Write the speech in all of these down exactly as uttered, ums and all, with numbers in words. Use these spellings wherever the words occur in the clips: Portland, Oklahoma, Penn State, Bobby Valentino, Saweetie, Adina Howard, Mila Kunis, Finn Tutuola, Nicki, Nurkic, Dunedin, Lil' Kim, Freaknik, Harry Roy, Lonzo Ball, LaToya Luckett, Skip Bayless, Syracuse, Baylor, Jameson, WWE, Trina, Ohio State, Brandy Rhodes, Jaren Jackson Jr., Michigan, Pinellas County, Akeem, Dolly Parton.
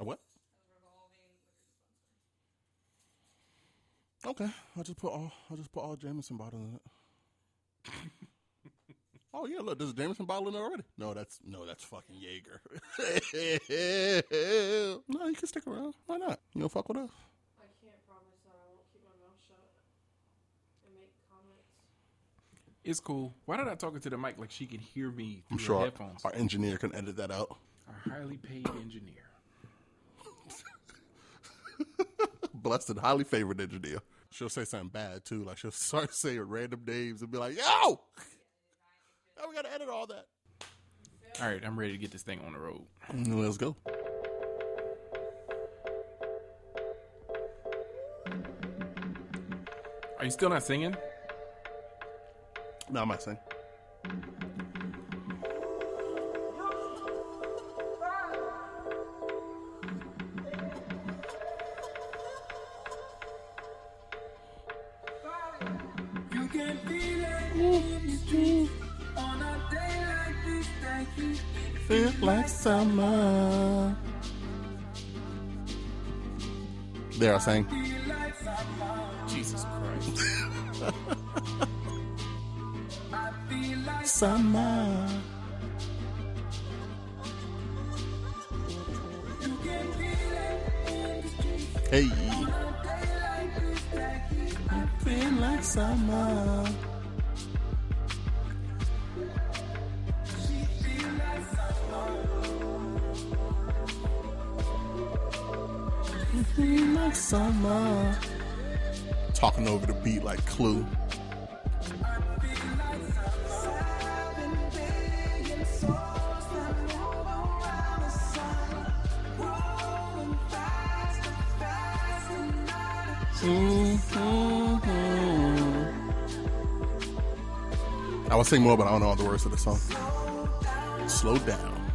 A what? A revolving liquor dispenser. Okay, I just put all I just put all Jameson bottles in it. Oh yeah, look, there's a Jameson bottle in there already. No, that's no, that's fucking Jaeger. No, you can stick around. Why not? You don't fuck with us. I can't promise that I won't keep my mouth shut and make comments. It's cool. Why did I talk into the mic like she could hear me through I'm sure headphones? Our, our engineer can edit that out. Our highly paid engineer. Blessed and highly favored engineer. She'll say something bad too, like she'll start saying random names and be like, "Yo." Oh, we gotta edit all that. All right, I'm ready to get this thing on the road. Let's go. Are you still not singing? No, I'm not singing. You can feel it in your dreams. Feel like summer. There, I sang. Jesus Christ. I feel like summer. Hey. I feel like summer. Summer. Talking over the beat like Clue. Mm-hmm. I would sing more, but I don't know all the words of the song. Slow Down.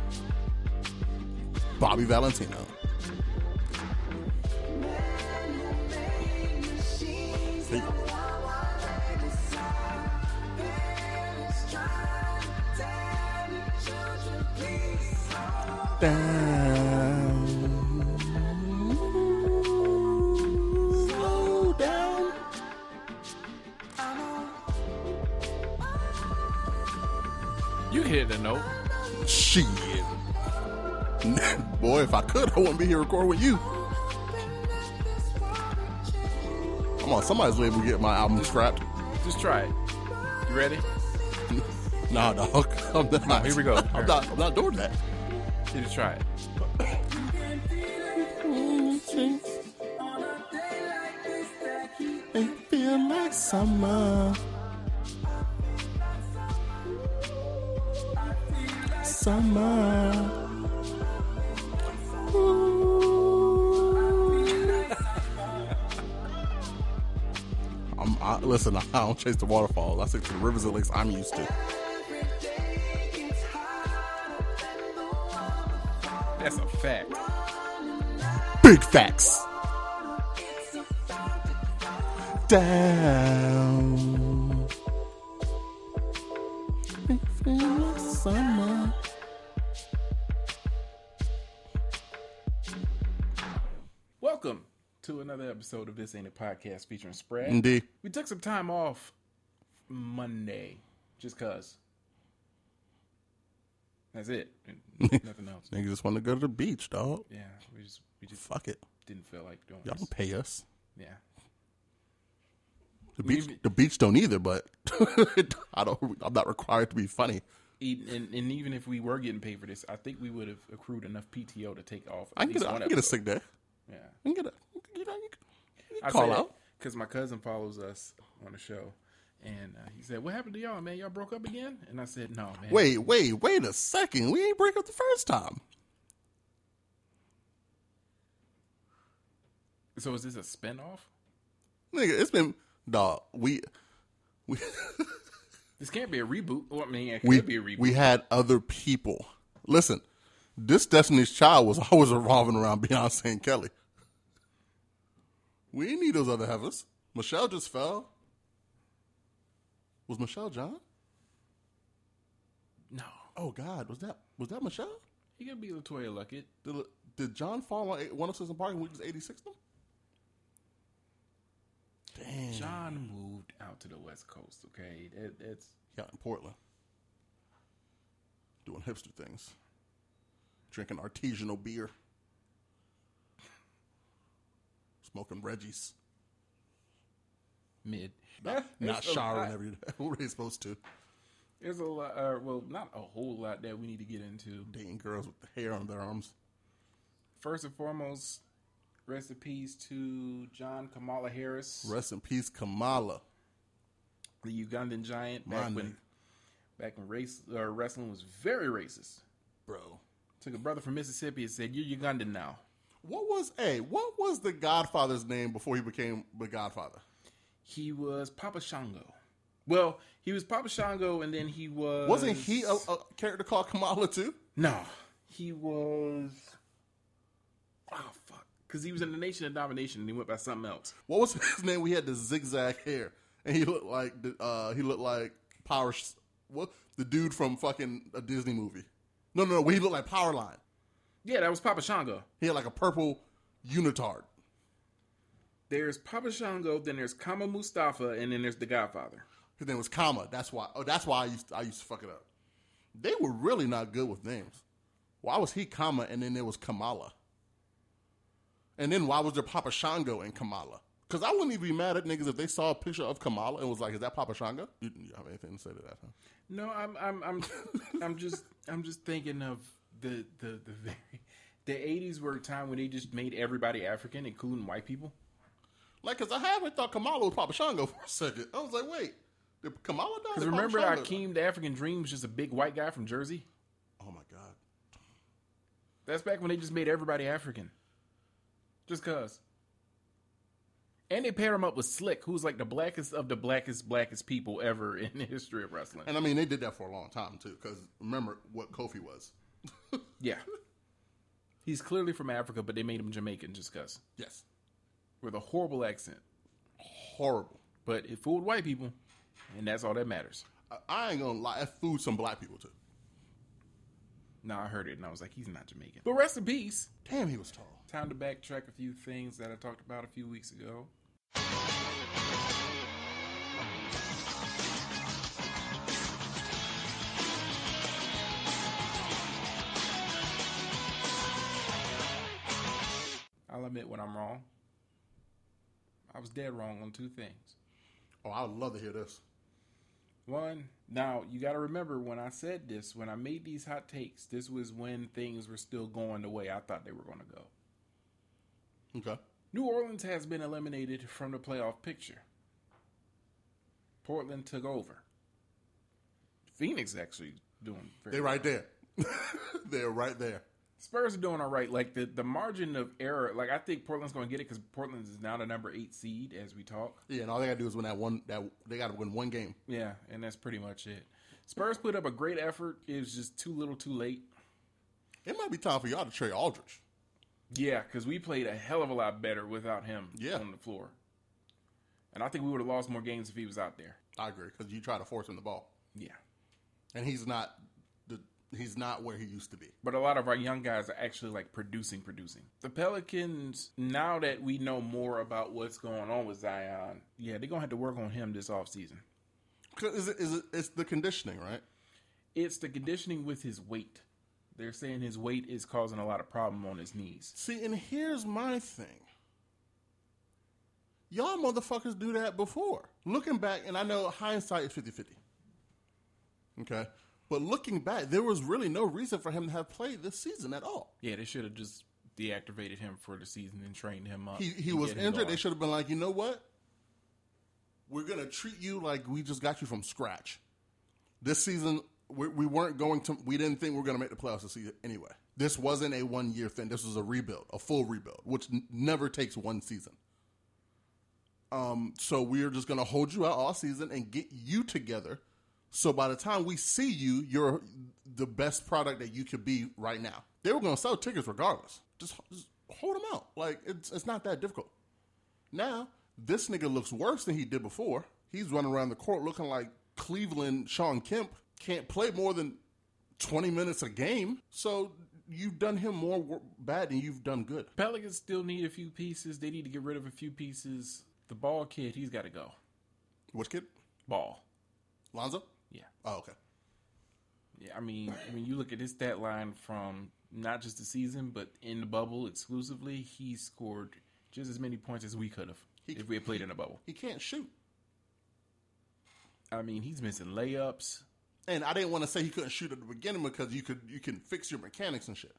Bobby Valentino. Down. Slow down. You hit the note. Shit. Boy, if I could, I wouldn't be here recording with you. Come on, somebody's label get my album just, scrapped. Just try it. You ready? Nah, dog. I'm not. No, here we go. I'm not, I'm not doing that. You just try it. It feel like summer. Summer. I'm, I, listen, I don't chase the waterfalls. I stick to the rivers and lakes I'm used to. That's a fact. Big facts. Down. It feels like summer. Welcome to another episode of This Ain't a Podcast featuring Sprad. Indeed. We took some time off Monday just because. That's it. Nothing else. Niggas just want to go to the beach, dog. Yeah, we just we just fuck it. Didn't feel like doing. Y'all don't pay us. Yeah. The beach, the beach don't either. But I don't. I'm not required to be funny. And, and, and even if we were getting paid for this, I think we would have accrued enough P T O to take off. I can get. A, I can get a sick day. Yeah. I can get a. You know. You can, you can call out because my cousin follows us on the show. And uh, he said, "What happened to y'all, man? Y'all broke up again?" And I said, "No, man." Wait, wait, wait a second. We ain't break up the first time. So is this a spinoff? Nigga, it's been dog. We, we this can't be a reboot. Well, I mean, it could we, be a reboot. We had other people. Listen, this Destiny's Child was always revolving around Beyonce and Kelly. We didn't need those other heifers. Michelle just fell. Was Michelle John? No. Oh God, was that was that Michelle? He could be Latoya Luckett. The, Did John fall on one oh six and Park and we just eighty-sixed them? Damn. John moved out to the West Coast, okay? That, that's... Yeah, in Portland. Doing hipster things. Drinking artisanal beer. Smoking Reggie's. Mid. Not, not showering every day. We're really supposed to. There's a lot, uh, well, not a whole lot that we need to get into. Dating girls with the hair on their arms. First and foremost, rest in peace to John Kamala Harris. Rest in peace, Kamala. The Ugandan giant back My when name. back when race uh, wrestling was very racist. Bro. Took a brother from Mississippi and said, "You're Ugandan now." What was a what was the Godfather's name before he became the Godfather? He was Papa Shango. Well, he was Papa Shango, and then he was Wasn't he a, a character called Kamala too? No. He was Oh, fuck. Because he was in the Nation of Domination and he went by something else. What was his name? We had the zigzag hair. And he looked like the, uh, he looked like Power... What? The dude from fucking a Disney movie. No, no, no. He looked like Powerline. Yeah, that was Papa Shango. He had like a purple unitard. There's Papa Shango, then there's Kama Mustafa, and then there's The Godfather. His name was Kama. That's why Oh, that's why I used to, I used to fuck it up. They were really not good with names. Why was he Kama and then there was Kamala? And then why was there Papa Shango and Kamala? Because I wouldn't even be mad at niggas if they saw a picture of Kamala and was like, "Is that Papa Shango?" You didn't have anything to say to that, huh? No, I'm, I'm, I'm, I'm just, I'm just thinking of the, the, the very, the eighties were a time when they just made everybody African, including white people. Like, cause I haven't thought Kamala was Papa Shango for a second. I was like, wait, did Kamala die? Because remember, Akeem, the African Dream, was just a big white guy from Jersey. Oh my god, that's back when they just made everybody African. Just cause. And they pair him up with Slick, who's like the blackest of the blackest, blackest people ever in the history of wrestling. And I mean, they did that for a long time, too, because remember what Kofi was. Yeah. He's clearly from Africa, but they made him Jamaican just because. Yes. With a horrible accent. Horrible. But it fooled white people, and that's all that matters. I, I ain't gonna lie, it fooled some black people, too. No, I heard it, and I was like, he's not Jamaican. But rest in peace. Damn, he was tall. Time to backtrack a few things that I talked about a few weeks ago. I'll admit when I'm wrong. I was dead wrong on two things. Oh, I would love to hear this. One, now, you got to remember when I said this, when I made these hot takes, this was when things were still going the way I thought they were going to go. Okay. New Orleans has been eliminated from the playoff picture. Portland took over. Phoenix actually doing very They're well. right there. They're right there. Spurs are doing all right. Like, the, the margin of error, like, I think Portland's going to get it because Portland is now the number eight seed as we talk. Yeah, and all they got to do is win that one. That they got to win one game. Yeah, and that's pretty much it. Spurs put up a great effort. It was just too little too late. It might be time for y'all to trade Aldridge. Yeah, because we played a hell of a lot better without him yeah. on the floor. And I think we would have lost more games if he was out there. I agree, because you try to force him the ball. Yeah. And he's not... He's not where he used to be. But a lot of our young guys are actually, like, producing, producing. The Pelicans, now that we know more about what's going on with Zion, yeah, they're going to have to work on him this offseason. Is it, is it, it's the conditioning, right? It's the conditioning with his weight. They're saying his weight is causing a lot of problem on his knees. See, and here's my thing. Y'all motherfuckers do that before. Looking back, and I know hindsight is fifty-fifty. Okay. But looking back, there was really no reason for him to have played this season at all. Yeah, they should have just deactivated him for the season and trained him up. He, he was injured. They should have been like, you know what? We're going to treat you like we just got you from scratch. This season, we, we weren't going to, we didn't think we were going to make the playoffs this season anyway. This wasn't a one-year thing. This was a rebuild, a full rebuild, which n- never takes one season. Um, so we're just going to hold you out all season and get you together. So by the time we see you, you're the best product that you could be right now. They were going to sell tickets regardless. Just, just hold them out. Like, it's it's not that difficult. Now, this nigga looks worse than he did before. He's running around the court looking like Cleveland Sean Kemp. Can't play more than twenty minutes a game. So you've done him more work, bad than you've done good. Pelicans still need a few pieces. They need to get rid of a few pieces. The Ball kid, he's got to go. Which kid? Ball. Lonzo? Yeah. Oh, okay. Yeah, I mean, I mean, you look at his stat line from not just the season, but in the bubble exclusively, he scored just as many points as we could have if we had played he, in a bubble. He can't shoot. I mean, he's missing layups. And I didn't want to say he couldn't shoot at the beginning because you could you can fix your mechanics and shit.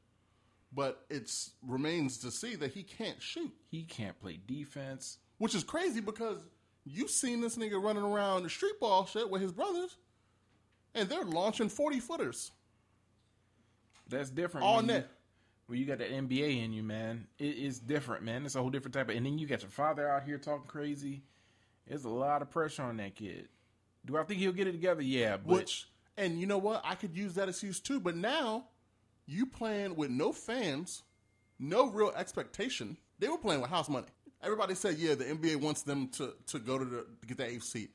But it remains to see that he can't shoot. He can't play defense. Which is crazy because you've seen this nigga running around the street ball shit with his brothers, and they're launching forty-footers. That's different. All net. When you got that N B A in you, man, it is different, man. It's a whole different type of... And then you got your father out here talking crazy. There's a lot of pressure on that kid. Do I think he'll get it together? Yeah, but... Which, and you know what? I could use that excuse too, but now you playing with no fans, no real expectation. They were playing with house money. Everybody said, yeah, the N B A wants them to, to go to, the, to get that eighth seed.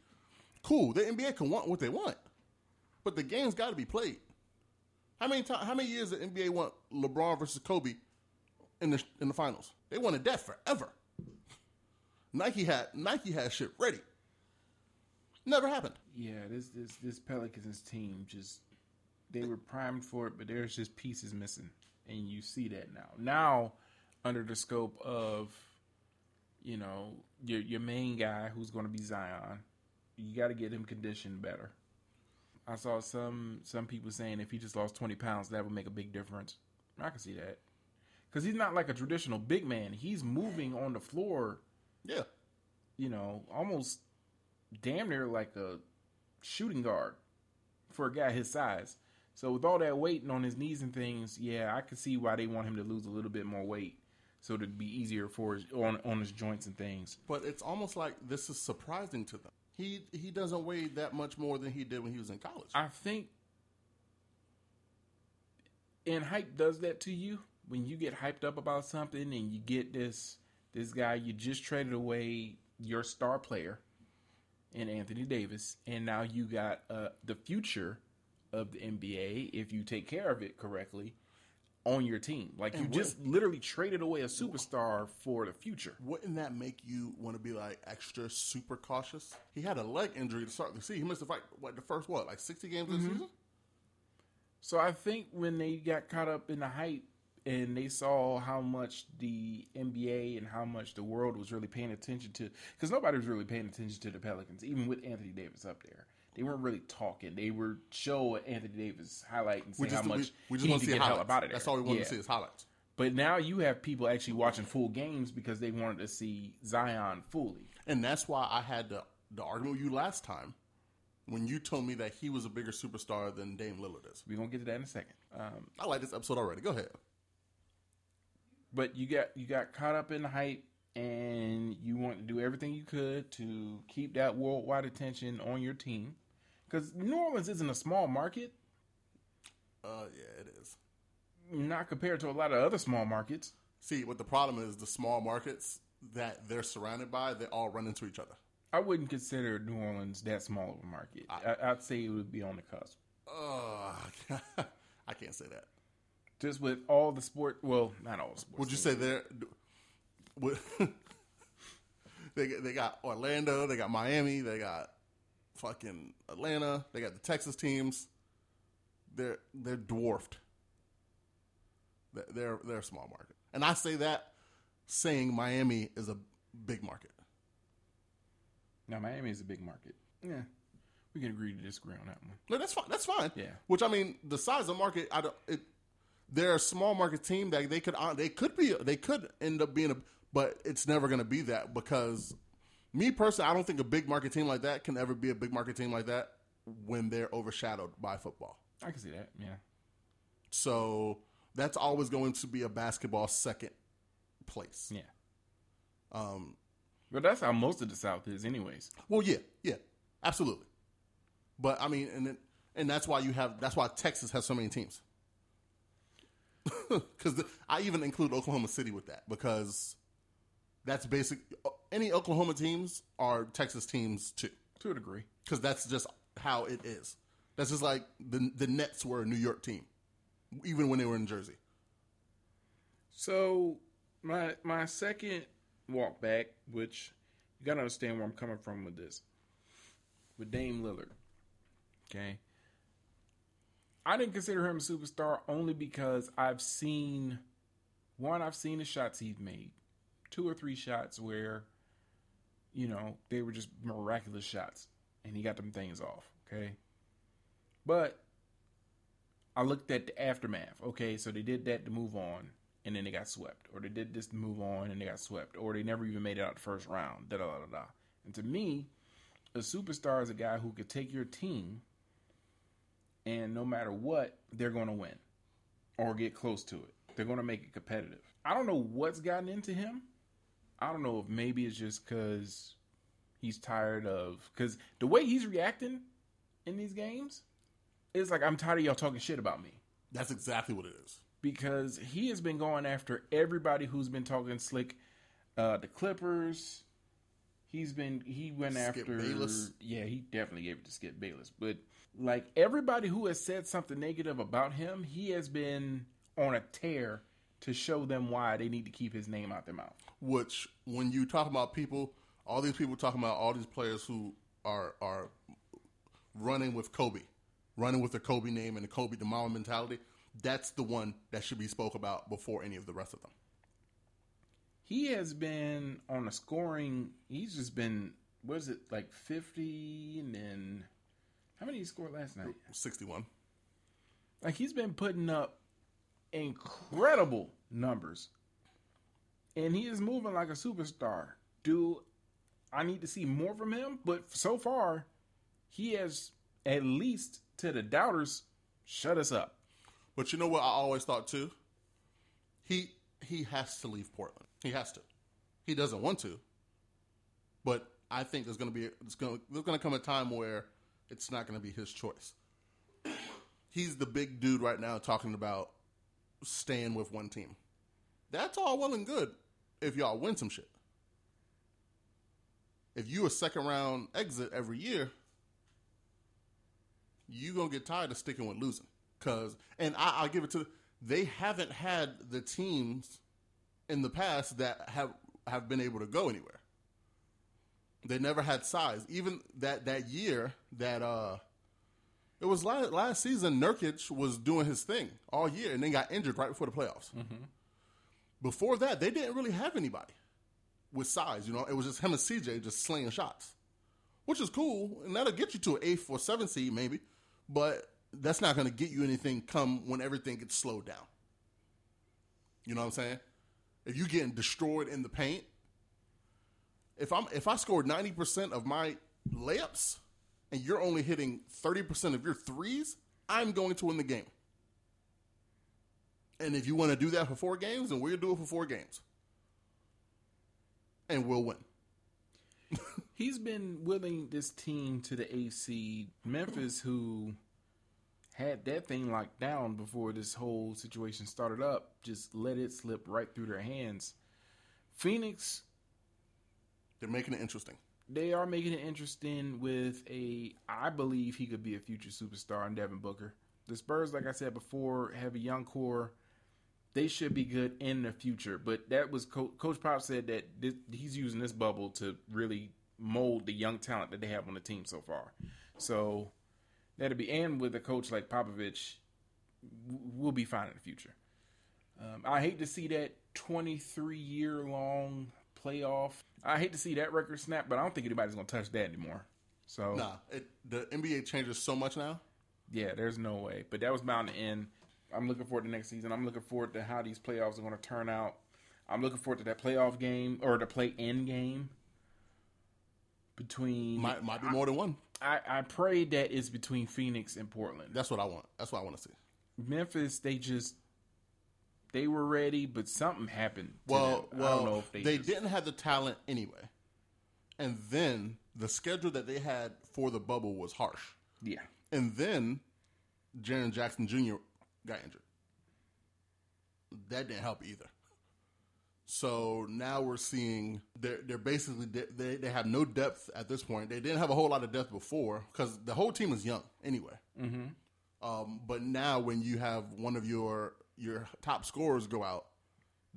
Cool. The N B A can want what they want, but the game's got to be played. How many time, How many years did the N B A want LeBron versus Kobe in the in the finals? They wanted that forever. Nike had Nike had shit ready. Never happened. Yeah, this this this Pelicans team just they were primed for it, but there's just pieces missing, and you see that now. Now, under the scope of you know your your main guy who's going to be Zion, you got to get him conditioned better. I saw some some people saying if he just lost twenty pounds, that would make a big difference. I can see that. Because he's not like a traditional big man. He's moving on the floor. Yeah. You know, almost damn near like a shooting guard for a guy his size. So with all that weighting on his knees and things, yeah, I can see why they want him to lose a little bit more weight so it'd be easier for his, on, on his joints and things. But it's almost like this is surprising to them. He he doesn't weigh that much more than he did when he was in college. I think, and hype does that to you. When you get hyped up about something and you get this this guy, you just traded away your star player in Anthony Davis, and now you got uh, the future of the N B A, if you take care of it correctly, on your team. Like, and you just literally traded away a superstar for the future. Wouldn't that make you want to be, like, extra super cautious? He had a leg injury to start the season. He missed the fight, what, the first, what, like sixty games mm-hmm. this season? So I think when they got caught up in the hype and they saw how much the N B A and how much the world was really paying attention to, because nobody was really paying attention to the Pelicans, even with Anthony Davis up there. They weren't really talking. They were showing Anthony Davis highlight and saying how much we, we just he want to see get hell about it. That's all we wanted yeah. to see is highlights. But now you have people actually watching full games because they wanted to see Zion fully. And that's why I had the, the argument with you last time when you told me that he was a bigger superstar than Dame Lillard is. We're going to get to that in a second. Um, I like this episode already. Go ahead. But you got you got caught up in the hype. And you want to do everything you could to keep that worldwide attention on your team. Because New Orleans isn't a small market. Uh, yeah, it is. Not compared to a lot of other small markets. See, what the problem is, the small markets that they're surrounded by, they all run into each other. I wouldn't consider New Orleans that small of a market. I, I, I'd say it would be on the cusp. Oh, uh, I can't say that. Just with all the sport, well, not all sports. Would you say they're... they they got Orlando, they got Miami, they got fucking Atlanta, they got the Texas teams. They're they're dwarfed. They're they're a small market, and I say that saying Miami is a big market. Now Miami is a big market. Yeah, we can agree to disagree on that one. No, that's fine. That's fine. Yeah. Which I mean, the size of the market, I don't. It, They're a small market team that they could they could be they could end up being a, but it's never going to be that because me personally I don't think a big market team like that can ever be a big market team like that when they're overshadowed by football. I can see that, yeah. So that's always going to be a basketball second place. Yeah. Um, but that's how most of the South is, anyways. Well, yeah, yeah, absolutely. But I mean, and then, and that's why you have that's why Texas has so many teams. Because I even include Oklahoma City with that because that's basic. Any Oklahoma teams are Texas teams too, to a degree. Because that's just how it is. That's just like the the Nets were a New York team, even when they were in Jersey. So my my second walk back, which you gotta understand where I'm coming from with this, with Dame Lillard. Okay, I didn't consider him a superstar only because I've seen one. I've seen the shots he's made, two or three shots where, you know, they were just miraculous shots, and he got them things off. Okay, but I looked at the aftermath. Okay, so they did that to move on, and then they got swept. Or they did this to move on, and they got swept. Or they never even made it out the first round. Da da da da. And to me, a superstar is a guy who could take your team, and no matter what, they're going to win or get close to it. They're going to make it competitive. I don't know what's gotten into him. I don't know if maybe it's just because he's tired of... Because the way he's reacting in these games is like, I'm tired of y'all talking shit about me. That's exactly what it is. Because he has been going after everybody who's been talking slick. Uh, the Clippers... He's been, he went Skip after, Bayless. Yeah, he definitely gave it to Skip Bayless. But like everybody who has said something negative about him, he has been on a tear to show them why they need to keep his name out their mouth. Which, when you talk about people, all these people talking about all these players who are are running with Kobe, running with the Kobe name and the Kobe, the mama mentality, that's the one that should be spoke about before any of the rest of them. He has been on a scoring, he's just been, what is it, like fifty, and then, how many he scored last night? sixty-one. Like, he's been putting up incredible numbers, and he is moving like a superstar. Do I need to see more from him? But so far, he has, at least to the doubters, shut us up. But you know what I always thought, too? He He has to leave Portland. He has to. He doesn't want to. But I think there's going to be it's going there's going to come a time where it's not going to be his choice. He's the big dude right now talking about staying with one team. That's all well and good if y'all win some shit. If you a second round exit every year, you going to get tired of sticking with losing. Cause and I, I'll give it to they haven't had the teams in the past that have, have been able to go anywhere. They never had size. Even that, that year that uh, it was last, last season, Nurkic was doing his thing all year and then got injured right before the playoffs. Mm-hmm. Before that, they didn't really have anybody with size. You know, it was just him and C J just slinging shots, which is cool, and that'll get you to an eighth or seventh seed maybe, but that's not going to get you anything come when everything gets slowed down. You know what I'm saying? If you're getting destroyed in the paint, if I'm if I scored ninety percent of my layups and you're only hitting thirty percent of your threes, I'm going to win the game. And if you want to do that for four games, then we'll do it for four games. And we'll win. He's been willing this team to the A C. Memphis, who had that thing locked down before this whole situation started up, just let it slip right through their hands. Phoenix, they're making it interesting. They are making it interesting with a, I believe he could be a future superstar in Devin Booker. The Spurs, like I said before, have a young core. They should be good in the future. But that was, Co- Coach Pop said that this, he's using this bubble to really mold the young talent that they have on the team so far. So that'll be, and with a coach like Popovich, we'll be fine in the future. Um, I hate to see that twenty-three year long playoff. I hate to see that record snap, but I don't think anybody's going to touch that anymore. So nah, it, the N B A changes so much now. Yeah, there's no way. But that was bound to end. I'm looking forward to next season. I'm looking forward to how these playoffs are going to turn out. I'm looking forward to that playoff game or the play-in game. Between might, might be more I, than one. I, I pray that it's between Phoenix and Portland. That's what I want. That's what I want to see. Memphis, they just they were ready, but something happened. Well, to them. well, I don't know if they they just... didn't have the talent anyway, and then the schedule that they had for the bubble was harsh. Yeah, and then Jaren Jackson Junior got injured. That didn't help either. So now we're seeing they're, they're basically, they, they have no depth at this point. They didn't have a whole lot of depth before because the whole team is young anyway. Mm-hmm. Um, but now when you have one of your your top scorers go out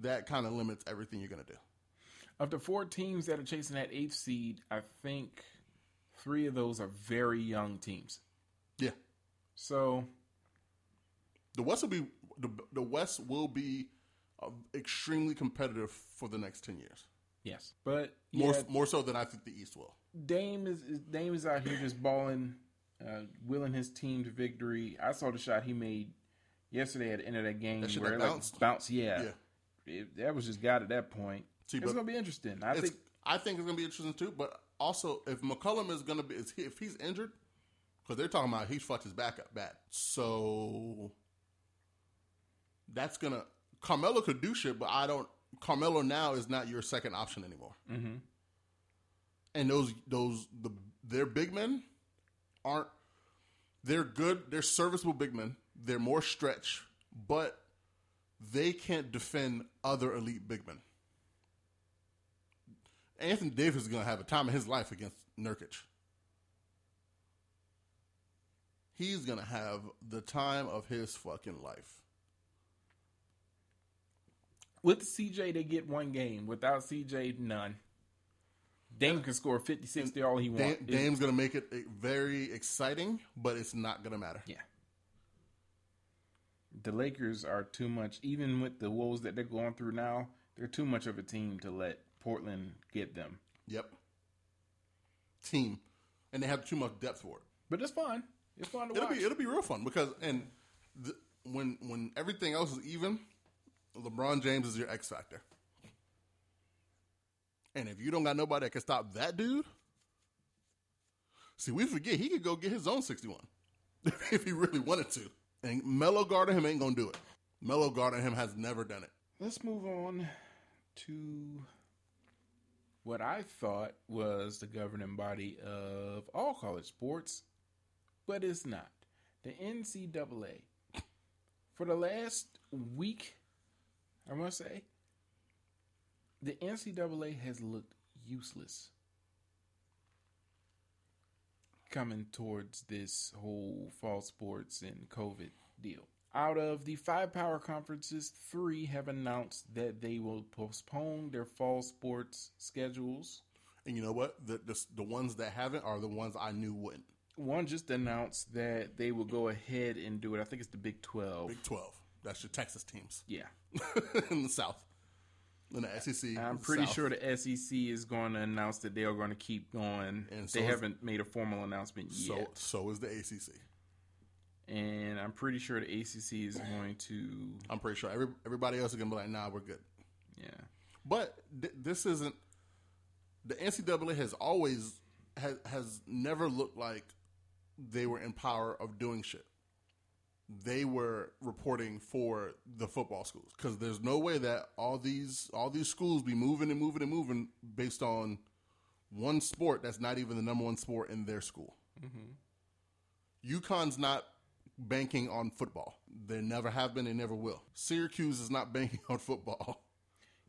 that kind of limits everything you're going to do. Of the four teams that are chasing that eighth seed, I think three of those are very young teams. Yeah. So the West will be the, the West will be uh, extremely competitive for the next ten years. Yes, but more yeah, more so than I think the East will. Dame is Dame is out here just balling, uh, willing his team to victory. I saw the shot he made yesterday at the end of that game that where it bounced. Like, bounced. Yeah, yeah. It, that was just God at that point. See, it's going to be interesting. I think I think it's going to be interesting too. But also, if McCollum is going to be if he's injured, because they're talking about he fucked his back up bad, so that's gonna Carmelo could do shit. But I don't. Carmelo now is not your second option anymore. Mm-hmm. And those those the their big men aren't. They're good. They're serviceable big men. They're more stretch, but they can't defend other elite big men. Anthony Davis is going to have a time of his life against Nurkic. He's going to have the time of his fucking life. With C J, they get one game. Without C J, none. Dame can score fifty-six all he wants. Dame, Dame's going to make it very exciting, but it's not going to matter. Yeah. The Lakers are too much. Even with the woes that they're going through now, they're too much of a team to let Portland get them. Yep. Team. And they have too much depth for it. But it's fun. It's fun to it'll watch. Be, it'll be real fun because and the, when when everything else is even, LeBron James is your X factor. And if you don't got nobody that can stop that dude, see, we forget he could go get his own sixty-one if he really wanted to. And Melo guarding him ain't going to do it. Melo guarding him has never done it. Let's move on to what I thought was the governing body of all college sports, but it's not. The N C double A. For the last week, I must say, the N C double A has looked useless coming towards this whole fall sports and COVID deal. Out of the five power conferences, three have announced that they will postpone their fall sports schedules. And you know what? The the, the ones that haven't are the ones I knew wouldn't. One just announced that they will go ahead and do it. I think it's the Big twelve. Big twelve. That's your Texas teams. Yeah. In the South. In the S E C. I'm pretty South. sure the S E C is going to announce that they are going to keep going. And so they haven't is, made a formal announcement so, yet. So is the A C C. And I'm pretty sure the A C C is going to... I'm pretty sure every, everybody else is going to be like, nah, we're good. Yeah. But th- this isn't... The N C double A has always... Has, has never looked like they were in power of doing shit. They were reporting for the football schools because there's no way that all these all these schools be moving and moving and moving based on one sport that's not even the number one sport in their school. Mm-hmm. UConn's not banking on football. They never have been. They never will. Syracuse is not banking on football.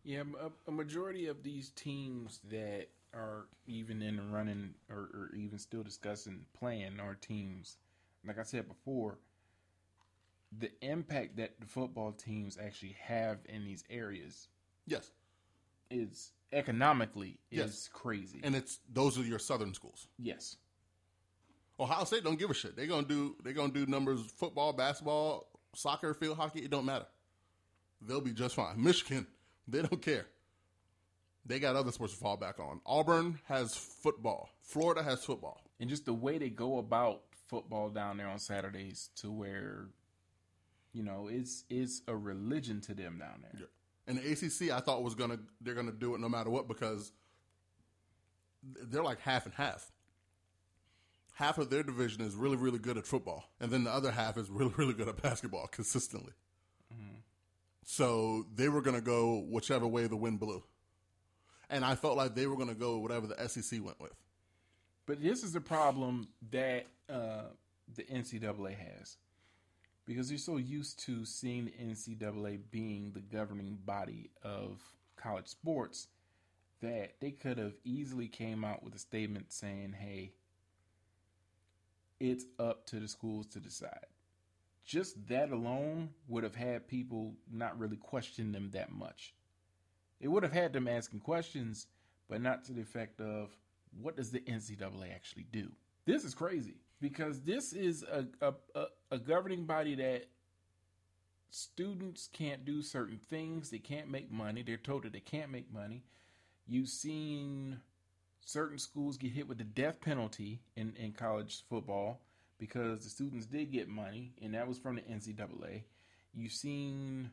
Yeah, a majority of these teams that are even in the running or, or even still discussing playing our teams. Like I said before, the impact that the football teams actually have in these areas, yes, is economically yes. is crazy. And it's those are your southern schools. Yes. Ohio State don't give a shit. They're gonna do they're gonna do numbers football, basketball, soccer, field hockey, it don't matter. They'll be just fine. Michigan, they don't care. They got other sports to fall back on. Auburn has football. Florida has football. And just the way they go about football down there on Saturdays to where, you know, it's it's a religion to them down there. Yeah. And the A C C, I thought, was gonna they're going to do it no matter what because they're like half and half. Half of their division is really, really good at football. And then the other half is really, really good at basketball consistently. Mm-hmm. So they were going to go whichever way the wind blew. And I felt like they were going to go whatever the S E C went with. But this is the problem that uh, the N C double A has. Because you're so used to seeing the N C double A being the governing body of college sports that they could have easily came out with a statement saying, hey, it's up to the schools to decide. just that alone would have had people not really question them that much. It would have had them asking questions, but not to the effect of, what does the N C double A actually do? This is crazy, because this is a, a, a, a governing body that students can't do certain things. They can't make money. They're told that they can't make money. You've seen certain schools get hit with the death penalty in, in college football because the students did get money, and that was from the N C double A. You've seen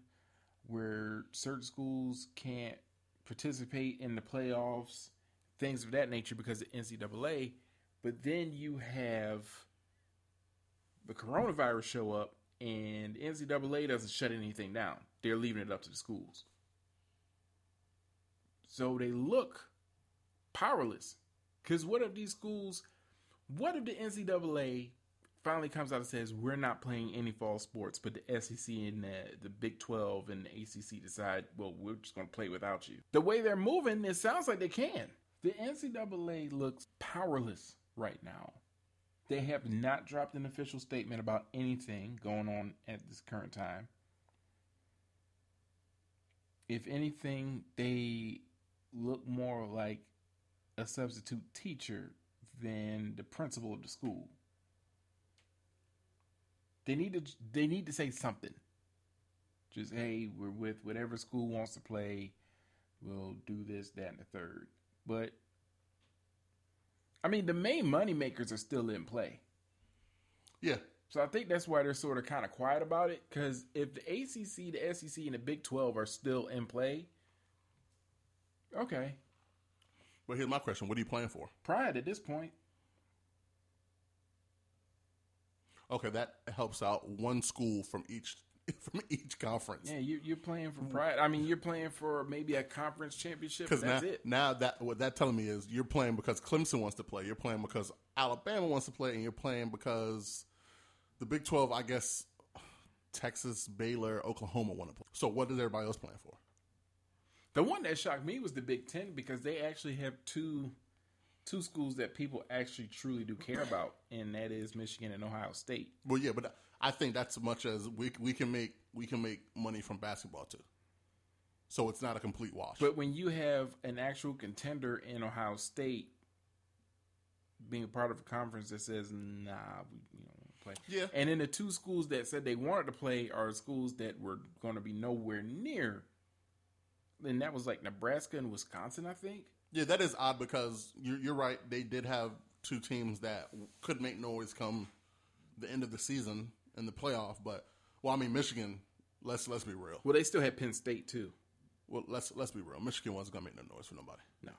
where certain schools can't participate in the playoffs, things of that nature because of the N C double A. But then you have the coronavirus show up, and N C double A doesn't shut anything down. They're leaving it up to the schools. So they look powerless. Because what if these schools, what if the N C double A finally comes out and says, we're not playing any fall sports, but the S E C and the, the Big twelve and the A C C decide, well, we're just going to play without you. The way they're moving, it sounds like they can. The N C double A looks powerless right now. They have not dropped an official statement about anything going on at this current time. If anything, they look more like a substitute teacher than the principal of the school. They need to they need to say something. Just, hey, we're with whatever school wants to play. We'll do this, that, and the third. But I mean, the main money makers are still in play. Yeah. So I think that's why they're sort of kind of quiet about it. Because if the A C C, the S E C, and the Big twelve are still in play, okay. But here's my question. What are you playing for? Pride at this point. Okay, that helps out one school from each from each conference. Yeah, you, you're playing for pride. I mean, you're playing for maybe a conference championship. That's now, it. Now that what that's telling me is you're playing because Clemson wants to play. You're playing because Alabama wants to play, and you're playing because the Big twelve, I guess, Texas, Baylor, Oklahoma want to play. So what is everybody else playing for? The one that shocked me was the Big Ten, because they actually have two two schools that people actually truly do care about, and that is Michigan and Ohio State. Well, yeah, but I think that's as much as we we can make we can make money from basketball too. So it's not a complete wash. But when you have an actual contender in Ohio State being a part of a conference that says, nah, we you know play. Yeah. And then the two schools that said they wanted to play are schools that were going to be nowhere near. And that was like Nebraska and Wisconsin, I think. Yeah, that is odd because you're, you're right. They did have two teams that could make noise come the end of the season in the playoff. But, well, I mean, Michigan, let's let's be real. Well, they still had Penn State, too. Well, let's let's be real. Michigan wasn't going to make no noise for nobody. No.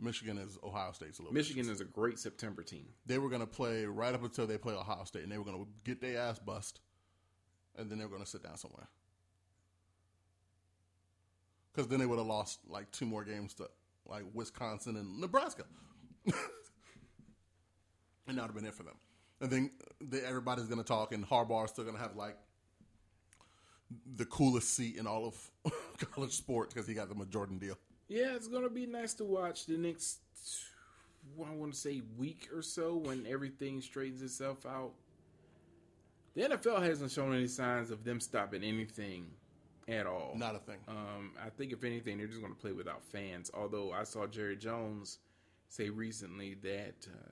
Michigan is Ohio State's a little bit. Michigan is a great September team. They were going to play right up until they play Ohio State, and they were going to get their ass bust, and then they were going to sit down somewhere. Because then they would have lost like two more games to like Wisconsin and Nebraska. And that would have been it for them. And then they, everybody's going to talk, and Harbaugh's still going to have like the coolest seat in all of college sports because he got them a Jordan deal. Yeah, it's going to be nice to watch the next, I want to say, week or so when everything straightens itself out. The N F L hasn't shown any signs of them stopping anything at all. Not a thing. Um, I think, if anything, they're just going to play without fans. Although I saw Jerry Jones say recently that uh,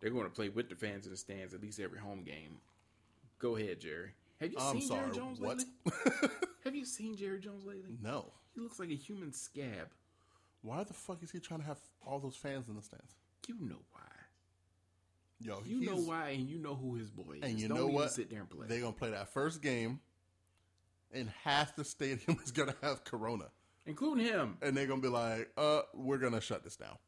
they're going to play with the fans in the stands at least every home game. Go ahead, Jerry. Have you I'm seen sorry, Jerry Jones what? lately? Have you seen Jerry Jones lately? No. He looks like a human scab. Why the fuck is he trying to have all those fans in the stands? You know why. Yo, You know why, and you know who his boy is. And you Don't know what? Sit there and play. They're going to play that first game. And half the stadium is going to have Corona. Including him. And they're going to be like, uh, we're going to shut this down.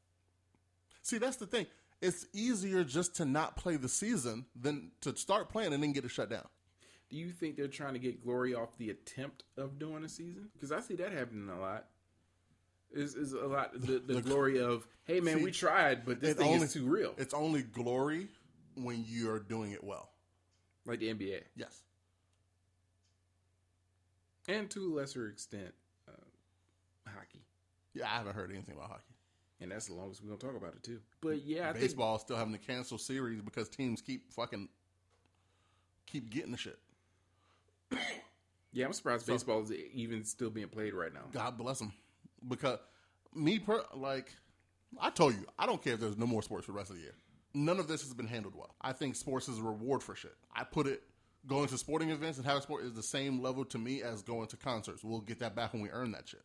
See, that's the thing. It's easier just to not play the season than to start playing and then get it shut down. Do you think they're trying to get glory off the attempt of doing a season? Because I see that happening a lot. Is is a lot the, the, the glory of, hey, man, see, we tried, but this thing only, is too real. It's only glory when you're doing it well. Like the N B A. Yes. And to a lesser extent, uh, hockey. Yeah, I haven't heard anything about hockey. And that's the longest we're going to talk about it, too. But, yeah, I Baseball think... Baseball is still having to cancel series because teams keep fucking keep getting the shit. Yeah, I'm surprised so, baseball is even still being played right now. God bless them. Because me, per, like, I told you, I don't care if there's no more sports for the rest of the year. None of this has been handled well. I think sports is a reward for shit. I put it, going to sporting events and having sport is the same level to me as going to concerts. We'll get that back when we earn that shit.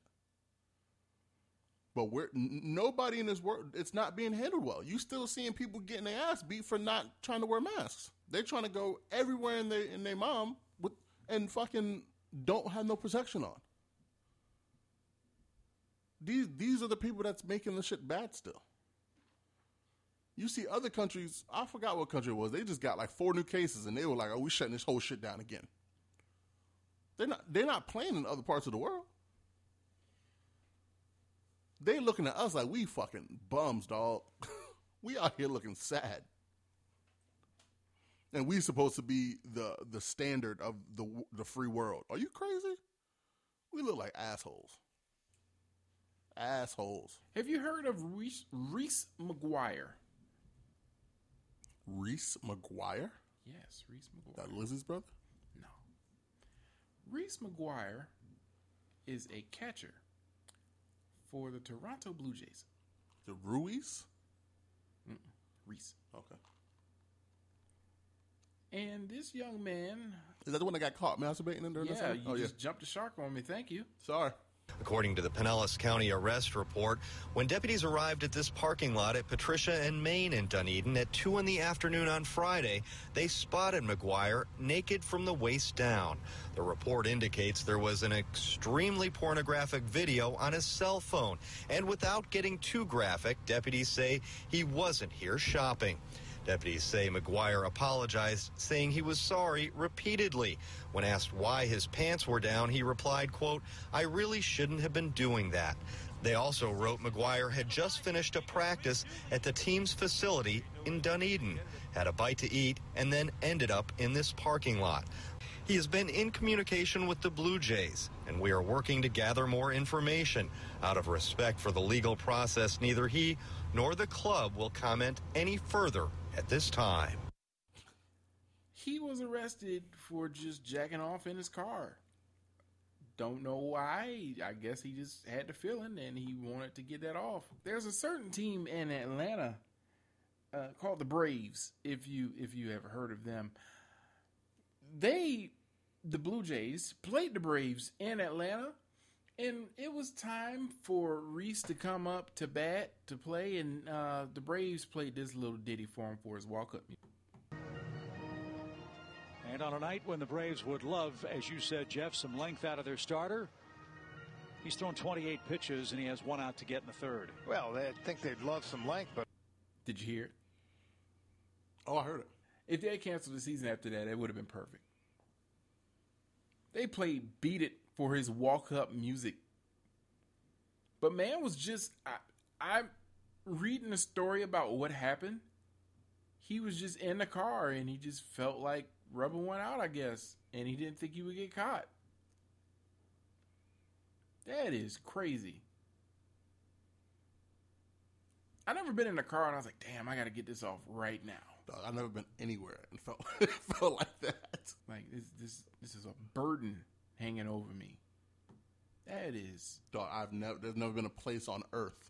But we're n- nobody in this world, it's not being handled well. You still seeing people getting their ass beat for not trying to wear masks. They're trying to go everywhere in their in their mom with, and fucking don't have no protection on. These these are the people that's making the shit bad still. You see other countries, I forgot what country it was. They just got like four new cases and they were like, oh, we shutting this whole shit down again. They're not they're not playing in other parts of the world. They looking at us like we fucking bums, dog. We out here looking sad. And we supposed to be the the standard of the the free world. Are you crazy? We look like assholes. Assholes. Have you heard of Reese, Reese McGuire? Reese McGuire? Yes, Reese McGuire. That Lizzie's brother? No. Reese McGuire is a catcher for the Toronto Blue Jays. The Ruiz? Mm-mm. Reese. Okay. And this young man... Is that the one that got caught masturbating in there? Yeah, you oh, just yeah. jumped the shark on me. Thank you. Sorry. According to the Pinellas County arrest report, when deputies arrived at this parking lot at Patricia and Main in Dunedin at two in the afternoon on Friday, they spotted McGuire naked from the waist down. The report indicates there was an extremely pornographic video on his cell phone, and without getting too graphic, deputies say he wasn't here shopping. Deputies say McGuire apologized, saying he was sorry repeatedly. When asked why his pants were down, he replied, quote, I really shouldn't have been doing that. They also wrote McGuire had just finished a practice at the team's facility in Dunedin, had a bite to eat, and then ended up in this parking lot. He has been in communication with the Blue Jays, and we are working to gather more information. Out of respect for the legal process, neither he nor the club will comment any further at this time. He was arrested for just jacking off in his car. Don't know why. I guess he just had the feeling and he wanted to get that off. There's a certain team in Atlanta uh, called the Braves, if you if you have heard of them. They, the Blue Jays, played the Braves in Atlanta, and it was time for Reese to come up to bat to play, and uh, the Braves played this little ditty for him for his walk-up music. And on a night when the Braves would love, as you said, Jeff, some length out of their starter, he's thrown twenty-eight pitches, and he has one out to get in the third. Well, I think they'd love some length, but... Did you hear it? Oh, I heard it. If they had canceled the season after that, it would have been perfect. They played Beat It for his walk-up music. But man was just... I, I'm reading a story about what happened. He was just in the car, and he just felt like rubbing one out, I guess. And he didn't think he would get caught. That is crazy. I've never been in a car, and I was like, damn, I got to get this off right now. I've never been anywhere and felt felt like that. Like this, this, this is a burden hanging over me. That is. Dog, I've never. There's never been a place on earth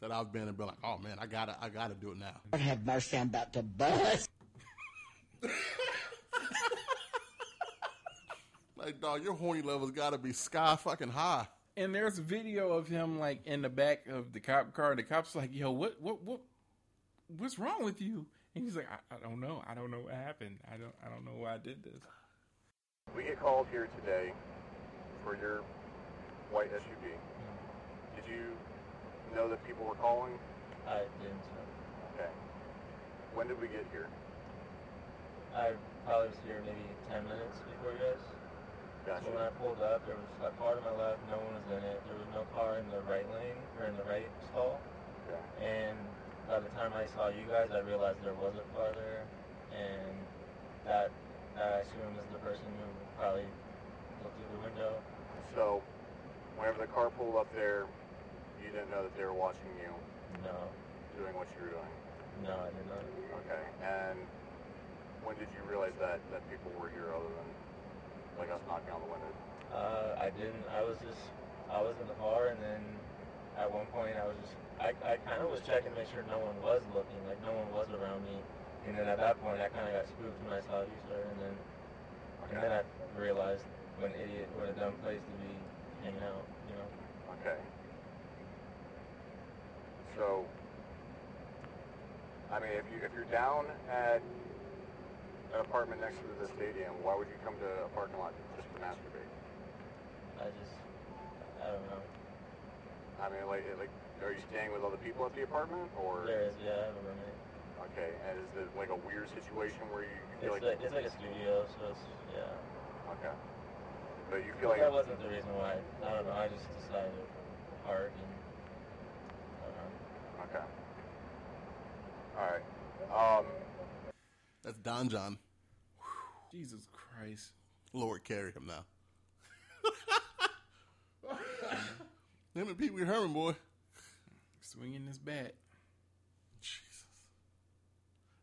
that I've been and been like, oh man, I gotta, I gotta do it now. I have mercy, I'm about to bust. Like, dog, your horny level's gotta be sky fucking high. And there's a video of him like in the back of the cop car. The cop's like, yo, what, what, what, what's wrong with you? And he's like, I, I don't know. I don't know what happened. I don't I don't know why I did this. We get called here today for your white S U V. Yeah. Did you know that people were calling? I didn't. Okay. When did we get here? I probably was here maybe ten minutes before you guys. Gotcha. So when I pulled up, there was a car to my left. No one was in it. There was no car in the right lane or in the right stall. Okay. And... by the time I saw you guys, I realized there was a car there, and that, I assume, is the person who probably looked through the window. So, whenever the car pulled up there, you didn't know that they were watching you? No. Doing what you were doing? No, I did not. Okay, and when did you realize that, that people were here other than, like, us knocking on the window? Uh, I didn't. I was just, I was in the bar, and then at one point I was just, I, I kind of was checking to make sure no one was looking, like, no one was around me. And then at that point I kind of got spooked when I saw you, sir, and then, okay. and then I realized what an idiot, what a dumb place to be hanging out, you know? Okay. So, I mean, if you if you're down at an apartment next to the stadium, why would you come to a parking lot just to masturbate? I just, I don't know. I mean, like, like, are you staying with other people at the apartment, or? There is, yeah, I have a roommate. Okay, and is it like a weird situation where you, you feel it's like, like it's like a studio, so it's yeah. Okay. But you feel like that wasn't the reason why. I don't know. I just decided hard and. Okay. All right. Um, That's Don John. Whew. Jesus Christ. Lord, carry him now. Him and Pee Wee Herman, boy. Swinging this bat. Jesus.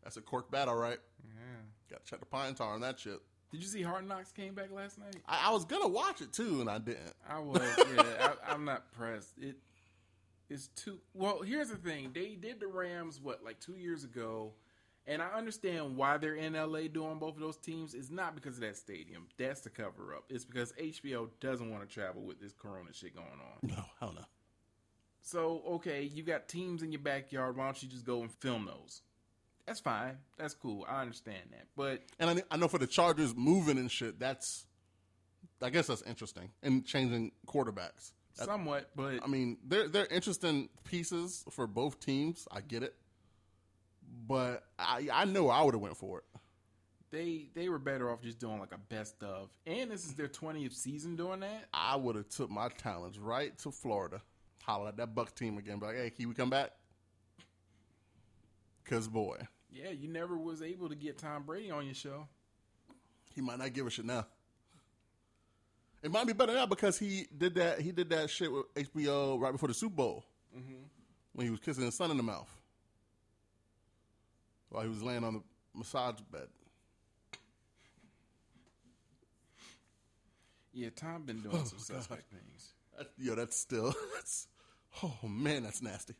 That's a cork bat, all right. Yeah. Got to check the pine tar on that shit. Did you see Hard Knocks came back last night? I, I was going to watch it, too, and I didn't. I was, yeah. I, I'm not pressed. It. It's too well. Here's the thing: they did the Rams what, like two years ago, and I understand why they're in L A doing both of those teams. It's not because of that stadium. That's the cover up. It's because H B O doesn't want to travel with this Corona shit going on. No, hell no. So okay, you got teams in your backyard. Why don't you just go and film those? That's fine. That's cool. I understand that. But and I, I know for the Chargers moving and shit, that's I guess that's interesting and changing quarterbacks. Somewhat, but I mean, they're they're interesting pieces for both teams. I get it, but I I know I would have went for it. They they were better off just doing like a best of, and this is their twentieth season doing that. I would have took my talents right to Florida, holler at that Buck team again, be like, hey, can we come back? Cause boy, yeah, you never was able to get Tom Brady on your show. He might not give a shit now. It might be better now because he did that. He did that shit with H B O right before the Super Bowl mm-hmm. when he was kissing his son in the mouth while he was laying on the massage bed. Yeah, Tom been doing oh, some suspect God. things. That's, yo, that's still. That's, oh man, that's nasty.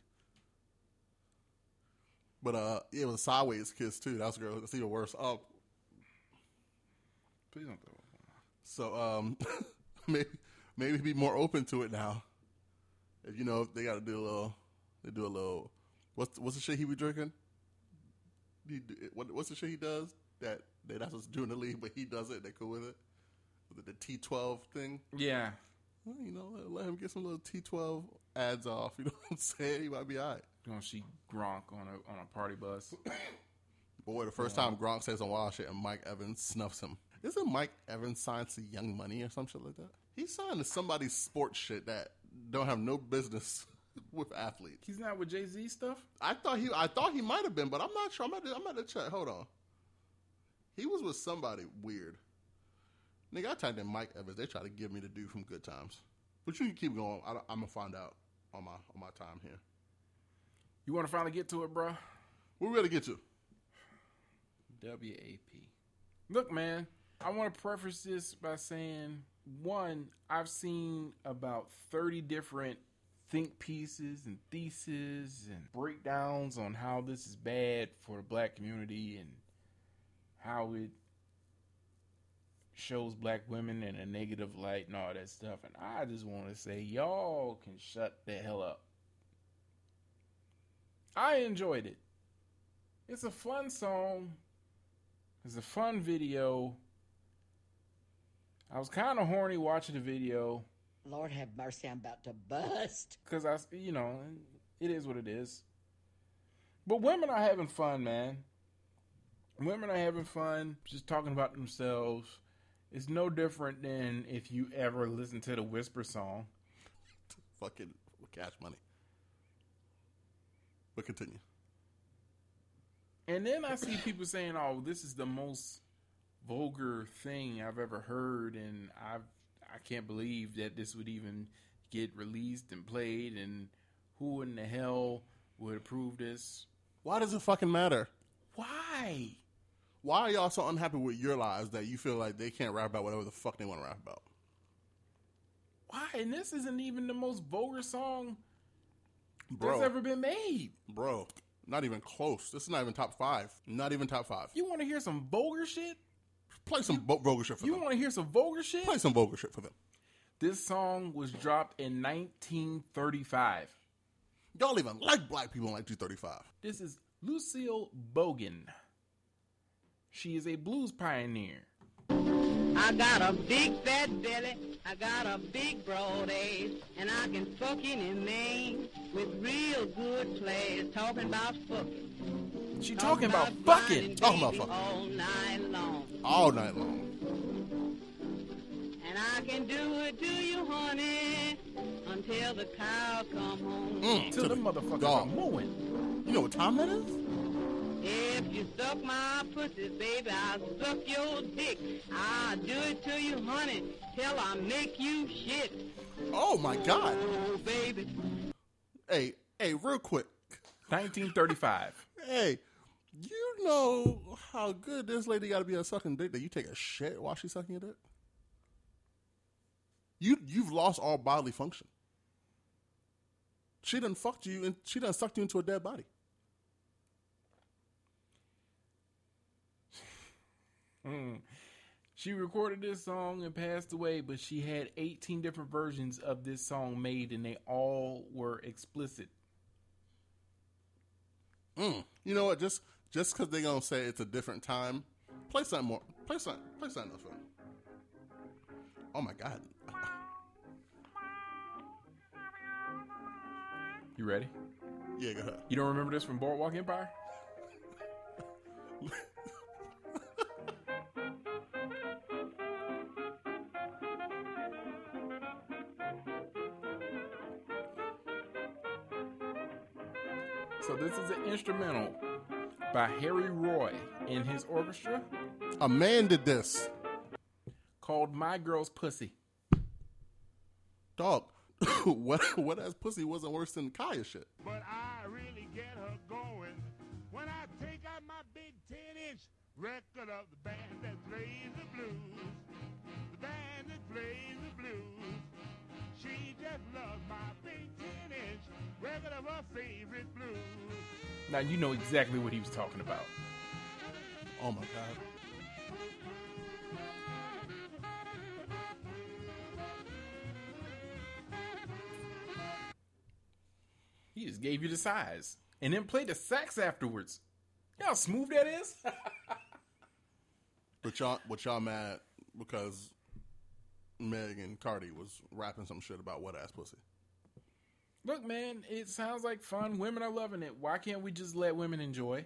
But uh, yeah, it was a sideways kiss too. That's girl. That's even worse. Oh, please don't throw. So um, maybe maybe be more open to it now. If you know if they got to do a little, they do a little. What's what's the shit he be drinking? He do, what, what's the shit he does that they that's what's doing the league, but he does it. They cool with it. With the T twelve thing. Yeah. Well, you know, let, let him get some little T twelve ads off. You know what I'm saying? He might be all right. You gonna see Gronk on a on a party bus? Boy, the first yeah. time Gronk says some wild shit and Mike Evans snuffs him. Isn't Mike Evans signed to Young Money or some shit like that? He's signed to somebody's sports shit that don't have no business with athletes. He's not with Jay-Z stuff? I thought he I thought he might have been, but I'm not sure. I'm about to, I'm about to check. Hold on. He was with somebody weird. Nigga, I typed in Mike Evans. They tried to give me the dude from Good Times. But you can keep going. I, I'm going to find out on my on my time here. You want to finally get to it, bro? What we got to get to? W A P. Look, man. I want to preface this by saying, one, I've seen about thirty different think pieces and theses and breakdowns on how this is bad for the black community and how it shows black women in a negative light and all that stuff. And I just want to say, y'all can shut the hell up. I enjoyed it. It's a fun song. It's a fun video. I was kind of horny watching the video. Lord have mercy, I'm about to bust. Because, I, you know, it is what it is. But women are having fun, man. Women are having fun, just talking about themselves. It's no different than if you ever listen to the Whisper song. Fucking Cash Money. But continue. And then I see people saying, oh, this is the most vulgar thing I've ever heard, and I I can't believe that this would even get released and played, and who in the hell would approve this? Why does it fucking matter? Why? Why are y'all so unhappy with your lives that you feel like they can't rap about whatever the fuck they want to rap about? Why? And this isn't even the most vulgar song Bro. that's ever been made. Bro, not even close. This is not even top five. Not even top five. You want to hear some vulgar shit? Play some you, vulgar shit for you them. You want to hear some vulgar shit? Play some vulgar shit for them. This song was dropped in nineteen thirty-five. Y'all even like black people in nineteen thirty-five. This is Lucille Bogan. She is a blues pioneer. I got a big fat belly, I got a big broad ass, and I can fucking in Maine with real good players talking about fucking. She talking about fucking. Talking about fucking. All night long. All night long. And I can do it to you, honey, until the cow come home. Mm, until the motherfuckers are mooing. You know what time that is? If you suck my pussy, baby, I'll suck your dick. I'll do it to you, honey, till I make you shit. Oh, my God. Oh, baby. Hey, hey, real quick. nineteen thirty-five. Hey, you know how good this lady got to be at sucking dick that you take a shit while she's sucking your dick? You, you've lost all bodily function. She done fucked you, and she done sucked you into a dead body. Mm. She recorded this song and passed away, but she had eighteen different versions of this song made, and they all were explicit. Mm. You know what? Just just because they're gonna say it's a different time, play something more. Play something. Play something else for them. Oh my God! You ready? Yeah, go ahead. You don't remember this from Boardwalk Empire? So this is an instrumental by Harry Roy and his orchestra. A man did this. Called My Girl's Pussy. Dog, what, what ass pussy wasn't worse than Kaya's shit. But I really get her going when I take out my big ten-inch record of the band that plays the blues. The band that plays the blues. She just loves my big ten-inch record of her favorite blues. Now you know exactly what he was talking about. Oh my God. He just gave you the size and then played the sax afterwards. You know how smooth that is? But y'all, but y'all mad because Meg and Cardi was rapping some shit about wet ass pussy. Look, man, it sounds like fun. Women are loving it. Why can't we just let women enjoy?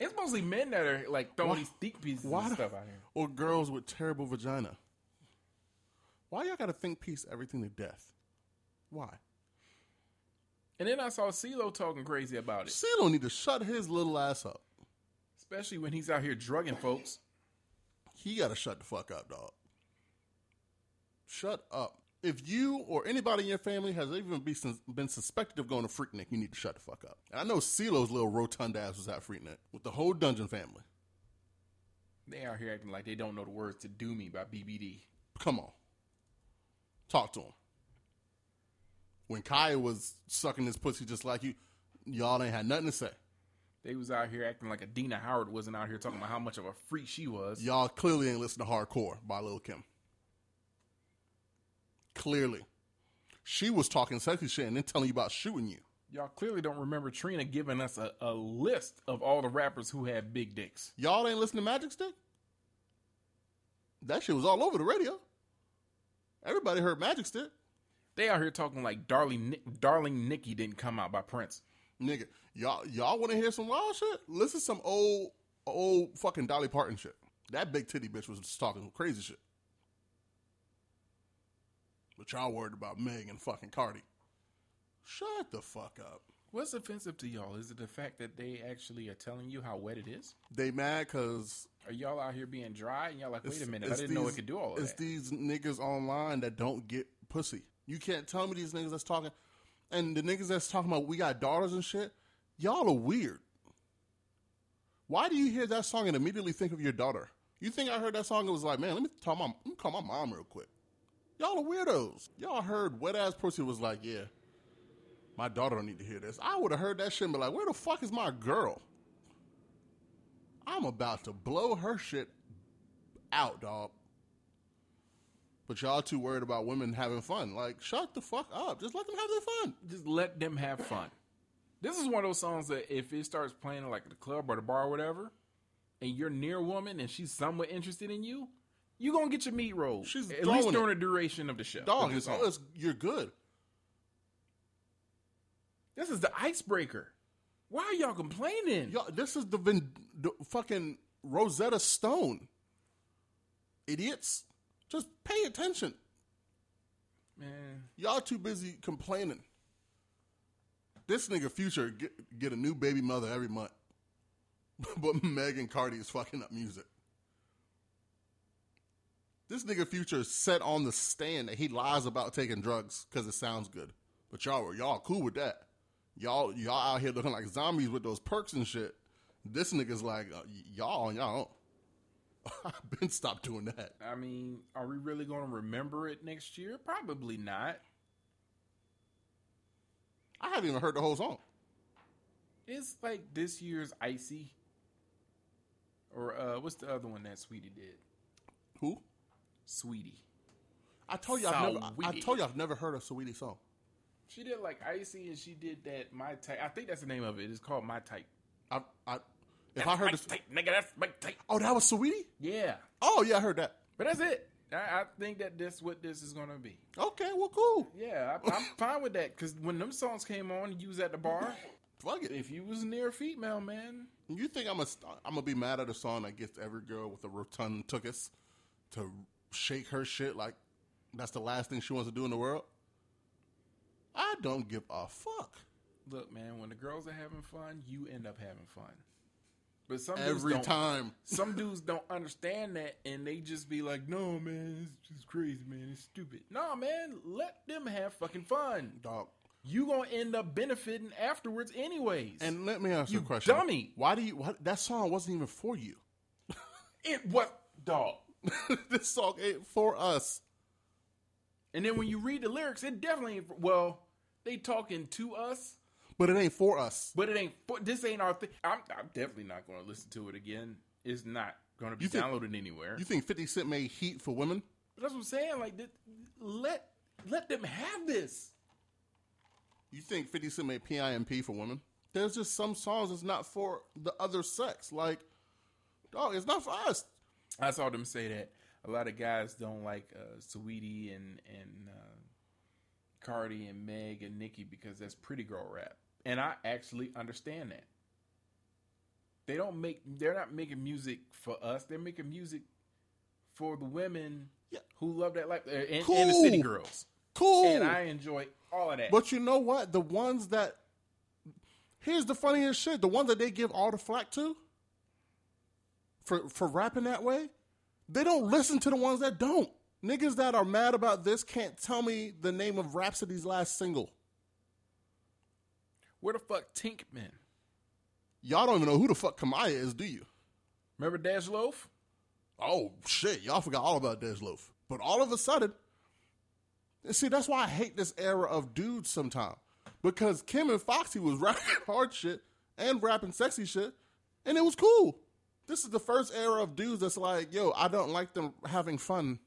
It's mostly men that are like throwing why, these think pieces and the, stuff out here. Or girls with terrible vagina. Why y'all gotta think piece everything to death? Why? And then I saw CeeLo talking crazy about it. CeeLo need to shut his little ass up. Especially when he's out here drugging folks. He gotta shut the fuck up, dog. Shut up. If you or anybody in your family has even be, been suspected of going to Freaknik, you need to shut the fuck up. And I know CeeLo's little rotund ass was at Freaknik with the whole Dungeon family. They out here acting like they don't know the words to Do Me by B B D. Come on. Talk to him. When Kaya was sucking his pussy just like you, y'all ain't had nothing to say. They was out here acting like Adina Howard wasn't out here talking about how much of a freak she was. Y'all clearly ain't listening to Hardcore by Lil' Kim. Clearly. She was talking sexy shit and then telling you about shooting you. Y'all clearly don't remember Trina giving us a, a list of all the rappers who had big dicks. Y'all ain't listening to Magic Stick? That shit was all over the radio. Everybody heard Magic Stick. They out here talking like Darling, Darling Nikki didn't come out by Prince. Nigga, y'all y'all want to hear some wild shit? Listen to some old, old fucking Dolly Parton shit. That big titty bitch was just talking crazy shit. But y'all worried about Meg and fucking Cardi. Shut the fuck up. What's offensive to y'all? Is it the fact that they actually are telling you how wet it is? They mad because... Are y'all out here being dry? And y'all like, wait a minute, I didn't these, know it could do all of it's that. It's these niggas online that don't get pussy. You can't tell me these niggas that's talking... And the niggas that's talking about we got daughters and shit, y'all are weird. Why do you hear that song and immediately think of your daughter? You think I heard that song and was like, man, let me, tell my, let me call my mom real quick. Y'all are weirdos. Y'all heard wet-ass pussy was like, yeah, my daughter don't need to hear this. I would have heard that shit and be like, where the fuck is my girl? I'm about to blow her shit out, dog. But y'all too worried about women having fun. Like, shut the fuck up. Just let them have their fun. Just let them have fun. This is one of those songs that if it starts playing like at the club or the bar or whatever, and you're near a woman and she's somewhat interested in you, you're going to get your meat rolled. She's at least during it. the duration of the show. Dog, it's, it's, you're good. This is the icebreaker. Why are y'all complaining? Yo, this is the, the fucking Rosetta Stone. Idiots. Just pay attention. Man. Y'all too busy complaining. This nigga Future get, get a new baby mother every month. But Megan Cardi is fucking up music. This nigga Future is set on the stand that he lies about taking drugs because it sounds good. But y'all were y'all cool with that. Y'all y'all out here looking like zombies with those perks and shit. This nigga's like, uh, y'all on y'all own. I've been stopped doing that. I mean, are we really going to remember it next year? Probably not. I haven't even heard the whole song. It's like this year's Icy. Or uh, what's the other one that Sweetie did? Who? Sweetie. I told you I've never, I, I told you I've never heard a Sweetie song. She did like Icy and she did that My Type. I think that's the name of it. It's called My Type. I, I If that's I heard this, type, nigga, that's my type. Oh, that was Sweetie? Yeah. Oh, yeah, I heard that. But that's it. I, I think that that's what this is going to be. Okay, well, cool. Yeah, I, I'm fine with that. Because when them songs came on, you was at the bar. Fuck it. If you was near a female, man. You think I'm going I'm to be mad at a song that gets every girl with a rotund tuchus to shake her shit like that's the last thing she wants to do in the world? I don't give a fuck. Look, man, when the girls are having fun, you end up having fun. But some Every dudes time. Some dudes don't understand that, and they just be like, no, man, it's just crazy, man. It's stupid. No, man, let them have fucking fun. Dog. You going to end up benefiting afterwards anyways. And let me ask you a question. dummy. Why do you, why, that song wasn't even for you. It was, dog. This song ain't for us. And then when you read the lyrics, it definitely ain't, well, they talking to us. But it ain't for us. But it ain't for... This ain't our thing. I'm, I'm definitely not going to listen to it again. It's not going to be think, downloaded anywhere. You think fifty Cent made Heat for women? But that's what I'm saying. Like, th- let let them have this. You think fifty Cent made P I M P for women? There's just some songs that's not for the other sex. Like, dog, it's not for us. I saw them say that. A lot of guys don't like uh, Saweetie and, and uh, Cardi and Meg and Nicki because that's pretty girl rap. And I actually understand that. They don't make, they're not making music for us. They're making music for the women yeah. who love that life and, cool. and the city girls. Cool. And I enjoy all of that. But you know what? The ones that, here's the funniest shit. The ones that they give all the flack to for, for rapping that way, they don't listen to the ones that don't. Niggas that are mad about this can't tell me the name of Rhapsody's last single. Where the fuck Tinkman? Y'all don't even know who the fuck Kamaya is, do you? Remember Dash Loaf? Oh, shit. Y'all forgot all about Dash Loaf. But all of a sudden, see, that's why I hate this era of dudes sometimes. Because Kim and Foxy was rapping hard shit and rapping sexy shit, and it was cool. This is the first era of dudes that's like, yo, I don't like them having fun.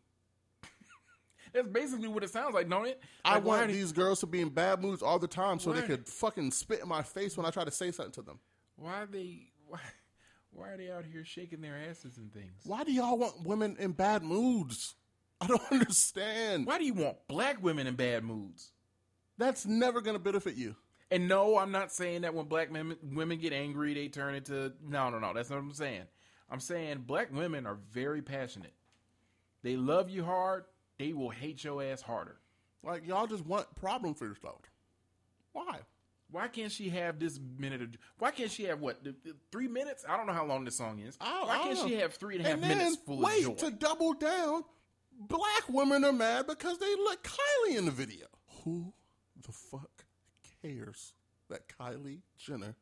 That's basically what it sounds like, don't it? Like, I want these girls to be in bad moods all the time so they could fucking spit in my face when I try to say something to them. Why are they why, why are they out here shaking their asses and things? Why do y'all want women in bad moods? I don't understand. Why do you want black women in bad moods? That's never going to benefit you. And no, I'm not saying that when black men, women get angry, they turn into... No, no, no. That's not what I'm saying. I'm saying black women are very passionate. They love you hard. They will hate your ass harder. Like, y'all just want problem for yourself. Why? Why can't she have this minute of... Why can't she have, what, the, the three minutes? I don't know how long this song is. I, why I can't know. she have three and a half and then, minutes full wait, of joy? Wait, to double down, black women are mad because they look Kylie in the video. Who the fuck cares that Kylie Jenner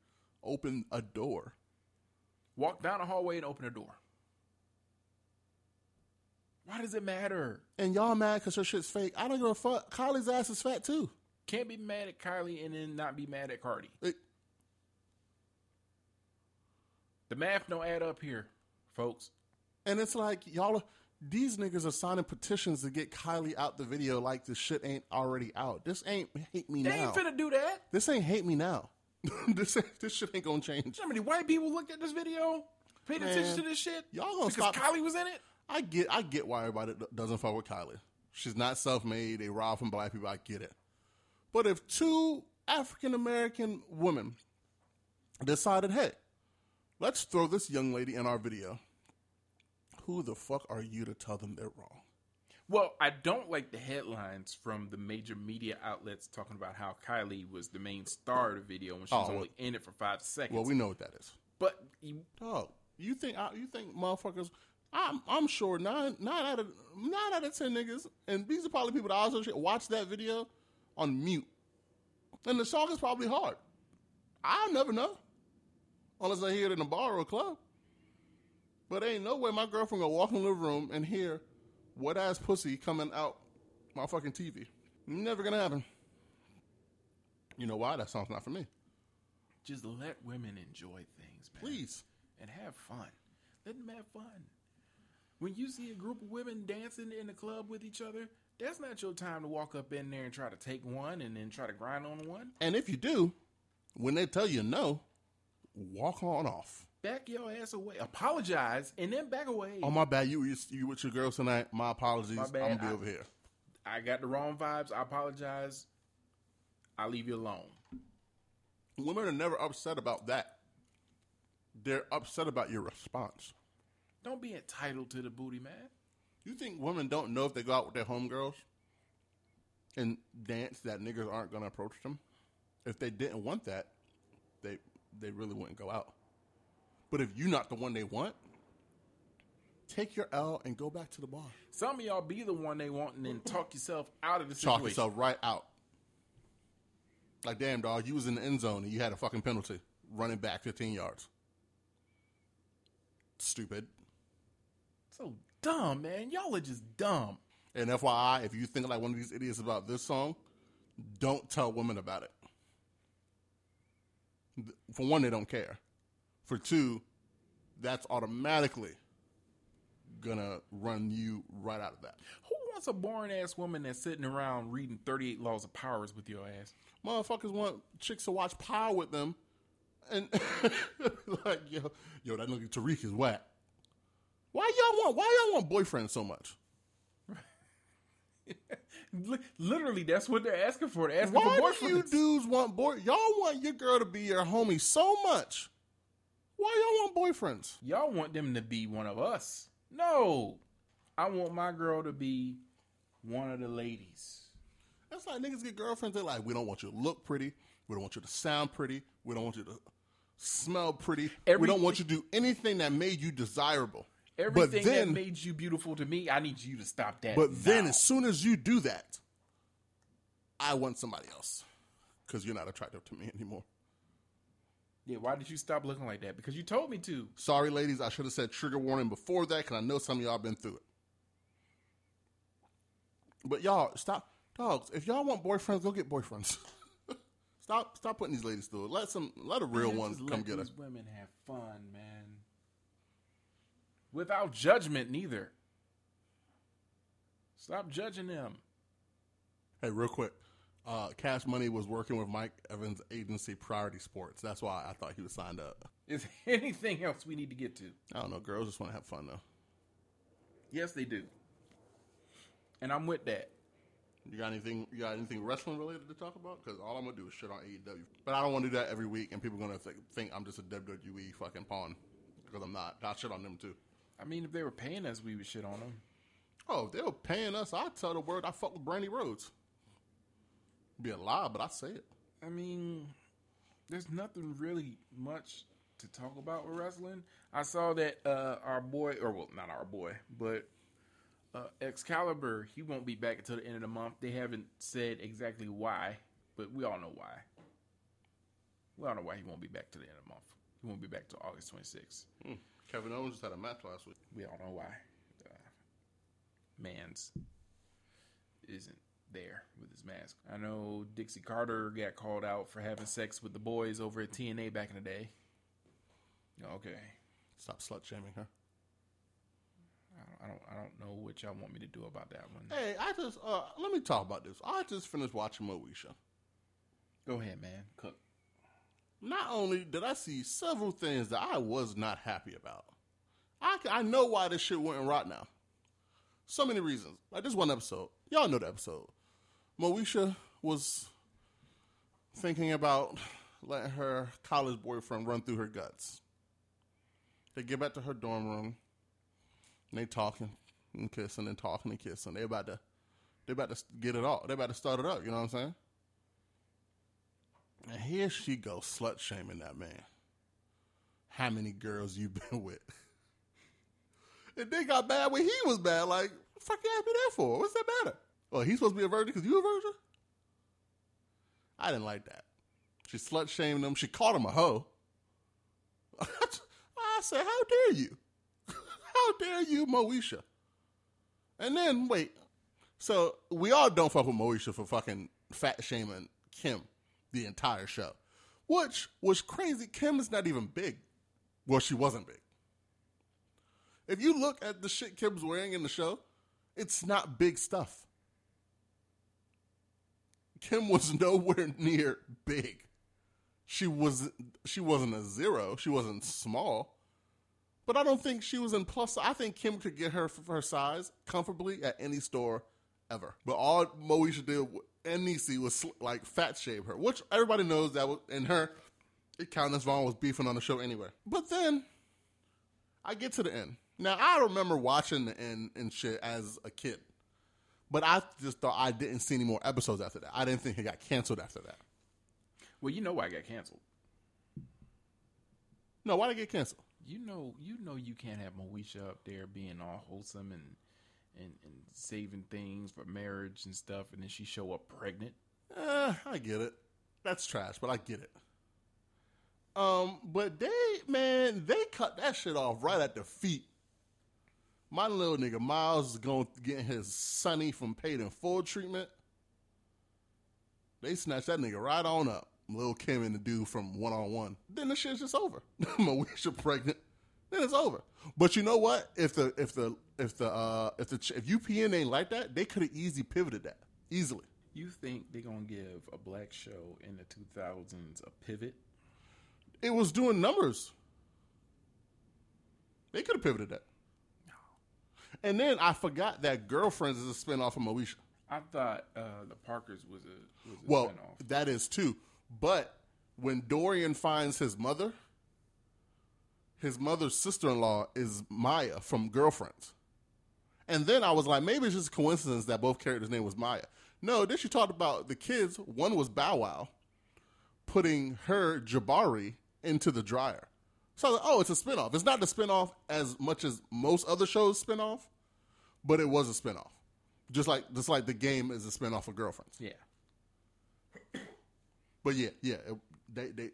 opened a door walk down the hallway and open the door. Why does it matter? And y'all mad because her shit's fake. I don't give a fuck. Kylie's ass is fat too. Can't be mad at Kylie and then not be mad at Cardi. It- the math don't add up here, folks. And it's like, y'all, these niggas are signing petitions to get Kylie out the video like this shit ain't already out. This ain't hate me they now. They ain't finna do that. This ain't hate me now. this, this shit ain't gonna change. How many white people looked at this video, paid Man, attention to this shit? Y'all gonna because stop. Kylie was in it? I get I get why everybody doesn't fuck with Kylie. She's not self-made. They rob from black people. I get it. But if two African-American women decided, hey, let's throw this young lady in our video, who the fuck are you to tell them they're wrong? Well, I don't like the headlines from the major media outlets talking about how Kylie was the main star of the video when she oh, was only well, in it for five seconds. Well, we know what that is. But you, oh, you think I, you think motherfuckers? I'm I'm sure nine nine out of nine out of ten niggas, and these are probably people that also watch that video on mute. And the song is probably hard. I'll never know unless I hear it in a bar or a club. But ain't no way my girlfriend gonna walk in the room and hear wet ass pussy coming out my fucking T V. Never gonna happen. You know why? That song's not for me. Just let women enjoy things, man. Please. And have fun. Let them have fun. When you see a group of women dancing in the club with each other, that's not your time to walk up in there and try to take one and then try to grind on one. And if you do, when they tell you no, walk on off. Back your ass away. Apologize and then back away. Oh, my bad. You, you, you with your girls tonight. My apologies. My bad. I'm going to be I, over here. I got the wrong vibes. I apologize. I leave you alone. Women are never upset about that. They're upset about your response. Don't be entitled to the booty, man. You think women don't know if they go out with their homegirls and dance that niggas aren't going to approach them? If they didn't want that, they they really wouldn't go out. But if you're not the one they want, take your L and go back to the bar. Some of y'all be the one they want and then talk yourself out of the situation. Talk yourself right out. Like, damn, dog, you was in the end zone and you had a fucking penalty. Running back fifteen yards. Stupid. So dumb, man. Y'all are just dumb. And F Y I, if you think like one of these idiots about this song, don't tell women about it. For one, they don't care. For two, that's automatically gonna run you right out of that. Who wants a boring ass woman that's sitting around reading thirty-eight Laws of Powers with your ass? Motherfuckers want chicks to watch Power with them, and like yo, yo, that nigga Tariq is whack. Why y'all want? Why y'all want boyfriends so much? Literally, that's what they're asking for. They're asking why for boyfriends. Why do you dudes want boy? Y'all want your girl to be your homie so much. Why y'all want boyfriends? Y'all want them to be one of us. No. I want my girl to be one of the ladies. That's like niggas get girlfriends. They're like, we don't want you to look pretty. We don't want you to sound pretty. We don't want you to smell pretty. Everything, we don't want you to do anything that made you desirable. Everything then, that made you beautiful to me, I need you to stop that. But now. Then as soon as you do that, I want somebody else. Because you're not attractive to me anymore. Yeah, why did you stop looking like that? Because you told me to. Sorry, ladies, I should have said trigger warning before that because I know some of y'all been through it. But y'all, stop. Dogs, if y'all want boyfriends, go get boyfriends. stop stop putting these ladies through it. Let some, let the real man, ones come get us. Let these women have fun, man. Without judgment, neither. Stop judging them. Hey, real quick. Uh, Cash Money was working with Mike Evans' agency, Priority Sports. That's why I thought he was signed up. Is there anything else we need to get to? I don't know. Girls just want to have fun, though. Yes, they do. And I'm with that. You got anything You got anything wrestling related to talk about? Because all I'm going to do is shit on A E W. But I don't want to do that every week, and people are going to think I'm just a W W E fucking pawn. Because I'm not. I'll shit on them, too. I mean, if they were paying us, we would shit on them. Oh, if they were paying us, I'd tell the world I fuck with Brandy Rhodes. Be a lie, but I say it. I mean, there's nothing really much to talk about with wrestling. I saw that uh, our boy, or well, not our boy, but uh, Excalibur, he won't be back until the end of the month. They haven't said exactly why, but we all know why. We all know why he won't be back till the end of the month. He won't be back till August twenty-sixth. Hmm. Kevin Owens just had a match last week. We all know why. Uh, Mans isn't there with his mask. I know Dixie Carter got called out for having sex with the boys over at T N A back in the day. Okay. Stop slut-shaming her. I don't, I don't know what y'all want me to do about that one. Hey, I just, uh, let me talk about this. I just finished watching Moesha. Go ahead, man. Cook. Not only did I see several things that I was not happy about. I, I know why this shit went right now. So many reasons. Like this one episode. Y'all know the episode. Moesha was thinking about letting her college boyfriend run through her guts. They get back to her dorm room. And they talking and kissing and talking and kissing. They about to, they about to get it all. They about to start it up. You know what I'm saying? And here she goes slut shaming that man. How many girls you been with? And they got bad when he was bad. Like, what the fuck you happy there for? What's that matter? Well, he's supposed to be a virgin because you a virgin? I didn't like that. She slut shamed him. She called him a hoe. I said, how dare you? How dare you, Moesha? And then, wait. So, we all don't fuck with Moesha for fucking fat shaming Kim the entire show. Which was crazy. Kim is not even big. Well, she wasn't big. If you look at the shit Kim's wearing in the show, it's not big stuff. Kim was nowhere near big. She was, she wasn't a zero. She wasn't small. But I don't think she was in plus. I think Kim could get her for her size comfortably at any store ever. But all Moesha did and Niecy was like fat shame her, which everybody knows that was, and her, it Countess Vaughn was beefing on the show anyway. But then I get to the end. Now I remember watching the end and shit as a kid, but I just thought I didn't see any more episodes after that. I didn't think it got canceled after that. Well, you know why it got canceled. No, why did it get canceled? You know, you know, you can't have Moesha up there being all wholesome and, and, and saving things for marriage and stuff, and then she show up pregnant. Uh, I get it. That's trash, but I get it. Um, but they, man, they cut that shit off right at the feet. My little nigga Miles is going to get his Sonny from Paid in Full treatment. They snatched that nigga right on up. Lil' Kim and the dude from One on One. Then the shit's just over. Moesha pregnant. Then it's over. But you know what? If the if the if the uh, if the if U P N ain't like that, they could have easily pivoted that easily. You think they're gonna give a black show in the two thousands a pivot? It was doing numbers. They could have pivoted that. No. And then I forgot that Girlfriends is a spinoff of Moesha. I thought uh, the Parkers was a was a well, spinoff. That is too. But when Dorian finds his mother, his mother's sister-in-law is Maya from Girlfriends. And then I was like, maybe it's just a coincidence that both characters' name was Maya. No, then she talked about the kids. One was Bow Wow putting her Jabari into the dryer. So I was like, oh, it's a spinoff. It's not a spinoff as much as most other shows spinoff, but it was a spinoff. Just like just like the game is a spinoff of Girlfriends. Yeah. But yeah, yeah, they they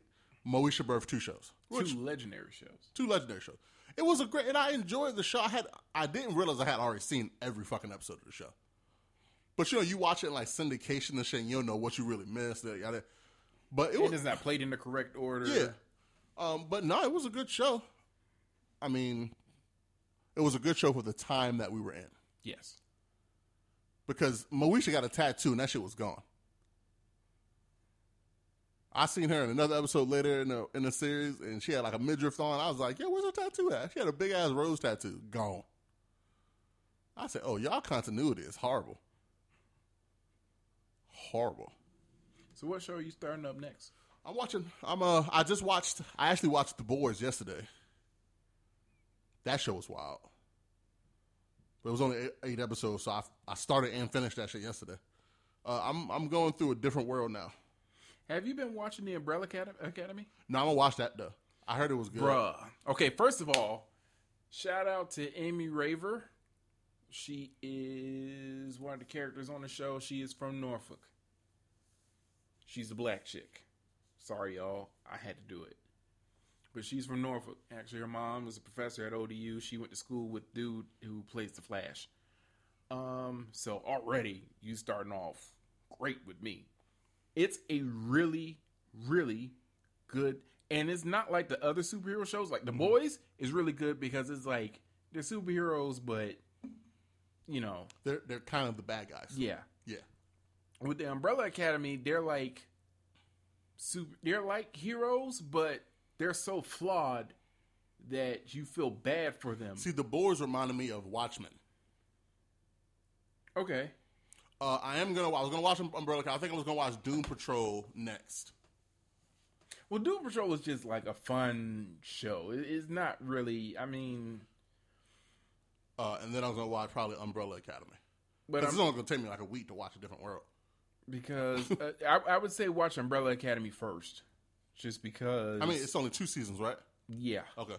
Moesha birthed two shows, which, two legendary shows, two legendary shows. It was a great, and I enjoyed the show. I had I didn't realize I had already seen every fucking episode of the show, but you know, you watch it in like syndication and shit, and you don't know what you really missed. But it was it's not played in the correct order. Yeah, um, but no, it was a good show. I mean, it was a good show for the time that we were in. Yes, because Moesha got a tattoo and that shit was gone. I seen her in another episode later in the in the series, and she had like a midriff on. I was like, "Yeah, where's her tattoo at?" She had a big ass rose tattoo. Gone. I said, "Oh, y'all continuity is horrible, horrible." So, what show are you starting up next? I'm watching. I'm uh. I just watched. I actually watched The Boys yesterday. That show was wild. But it was only eight, eight episodes, so I I started and finished that shit yesterday. Uh, I'm I'm going through a different world now. Have you been watching The Umbrella Academy? No, I'm going to watch that, though. I heard it was good. Bruh. Okay, first of all, shout out to Amy Raver. She is one of the characters on the show. She is from Norfolk. She's a black chick. Sorry, y'all. I had to do it. But she's from Norfolk. Actually, her mom was a professor at O D U. She went to school with dude who plays the Flash. Um, so already you starting off great with me. It's a really, really good, and it's not like the other superhero shows. Like The Boys is really good because it's like they're superheroes, but you know they're they're kind of the bad guys. Yeah, yeah. With the Umbrella Academy, they're like super. They're like heroes, but they're so flawed that you feel bad for them. See, The Boys reminded me of Watchmen. Okay. Uh, I am gonna. I was gonna watch Umbrella Academy. I think I was gonna watch Doom Patrol next. Well, Doom Patrol is just like a fun show. It, it's not really. I mean, uh, and then I was gonna watch probably Umbrella Academy. But it's only gonna take me like a week to watch A Different World. Because uh, I, I would say watch Umbrella Academy first, just because. I mean, it's only two seasons, right? Yeah. Okay.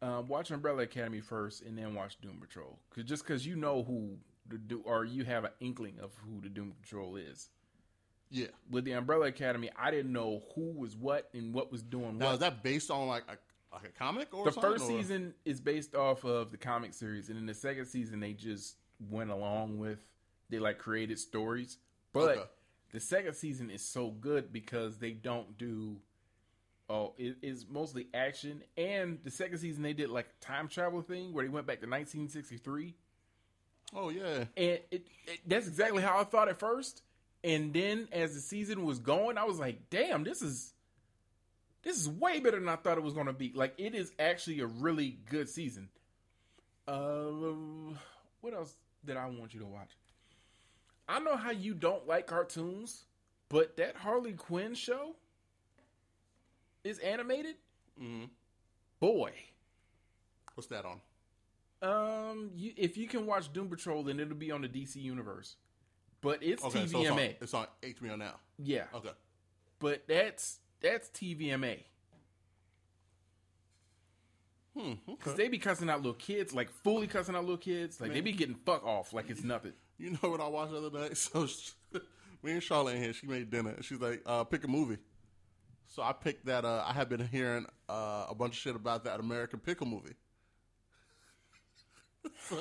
Uh, watch Umbrella Academy first, and then watch Doom Patrol. Cause just because you know who. To do, or you have an inkling of who the Doom Patrol is. Yeah. With the Umbrella Academy, I didn't know who was what and what was doing now, what. Now, is that based on like a, like a comic or the something? The first or? Season is based off of the comic series. And in the second season, they just went along with, they like created stories. But okay. The second season is so good because they don't do, oh, it, it's mostly action. And the second season, they did like a time travel thing where they went back to nineteen sixty-three. Oh, yeah. And it, it, that's exactly how I thought at first. And then as the season was going, I was like, damn, this is this is way better than I thought it was going to be. Like, it is actually a really good season. Uh, what else did I want you to watch? I know how you don't like cartoons, but that Harley Quinn show is animated? Mm-hmm. Boy. What's that on? Um, you, if you can watch Doom Patrol, then it'll be on the D C Universe, but it's okay, T V M A. So it's, on, it's on H B O now. Yeah. Okay. But that's that's T V M A. Hmm. Because okay. They be cussing out little kids, like fully cussing out little kids, like Man. They be getting fuck off, like it's nothing. You know what I watched the other night? So she, me and Charlotte in here, she made dinner. She's like, uh, pick a movie. So I picked that. Uh, I have been hearing uh, a bunch of shit about that American Pickle movie. So,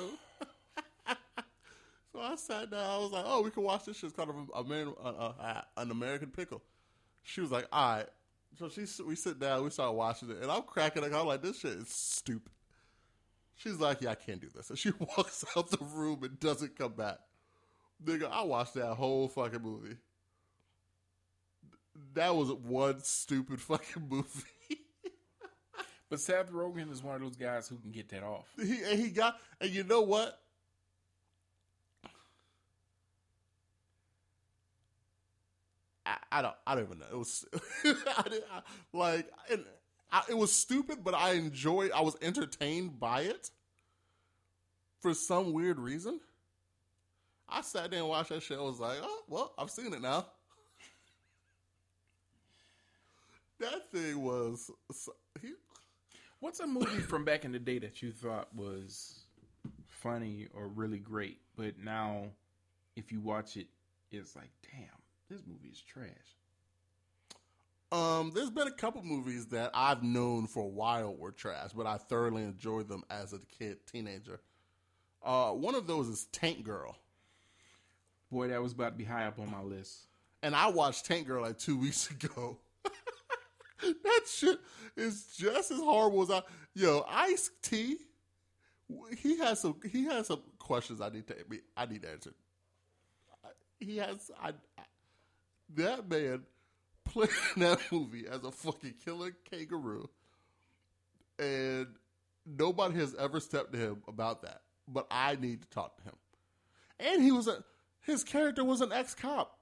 so I sat down. I was like, "Oh, we can watch this shit. It's kind of a man, uh, uh, an American Pickle." She was like, "All right." So she, we sit down. We start watching it, and I'm cracking up. I'm like, "This shit is stupid." She's like, "Yeah, I can't do this." And she walks out the room and doesn't come back. Nigga, I watched that whole fucking movie. That was one stupid fucking movie. But Seth Rogen is one of those guys who can get that off. He, and he got, and you know what? I, I don't, I don't even know. It was I did, I, like, and I, it was stupid, but I enjoyed. I was entertained by it for some weird reason. I sat there and watched that shit. I was like, oh well, I've seen it now. That thing was he. What's a movie from back in the day that you thought was funny or really great, but now if you watch it, it's like, damn, this movie is trash? Um, there's been a couple movies that I've known for a while were trash, but I thoroughly enjoyed them as a kid, teenager. Uh, one of those is Tank Girl. Boy, that was about to be high up on my list. And I watched Tank Girl like two weeks ago. That shit is just as horrible as I. Yo, Ice-T, he has some. He has some questions I need to. I need answered. He has. I, I that man playing that movie as a fucking killer kangaroo, and nobody has ever stepped to him about that. But I need to talk to him. And he was a. His character was an ex-cop.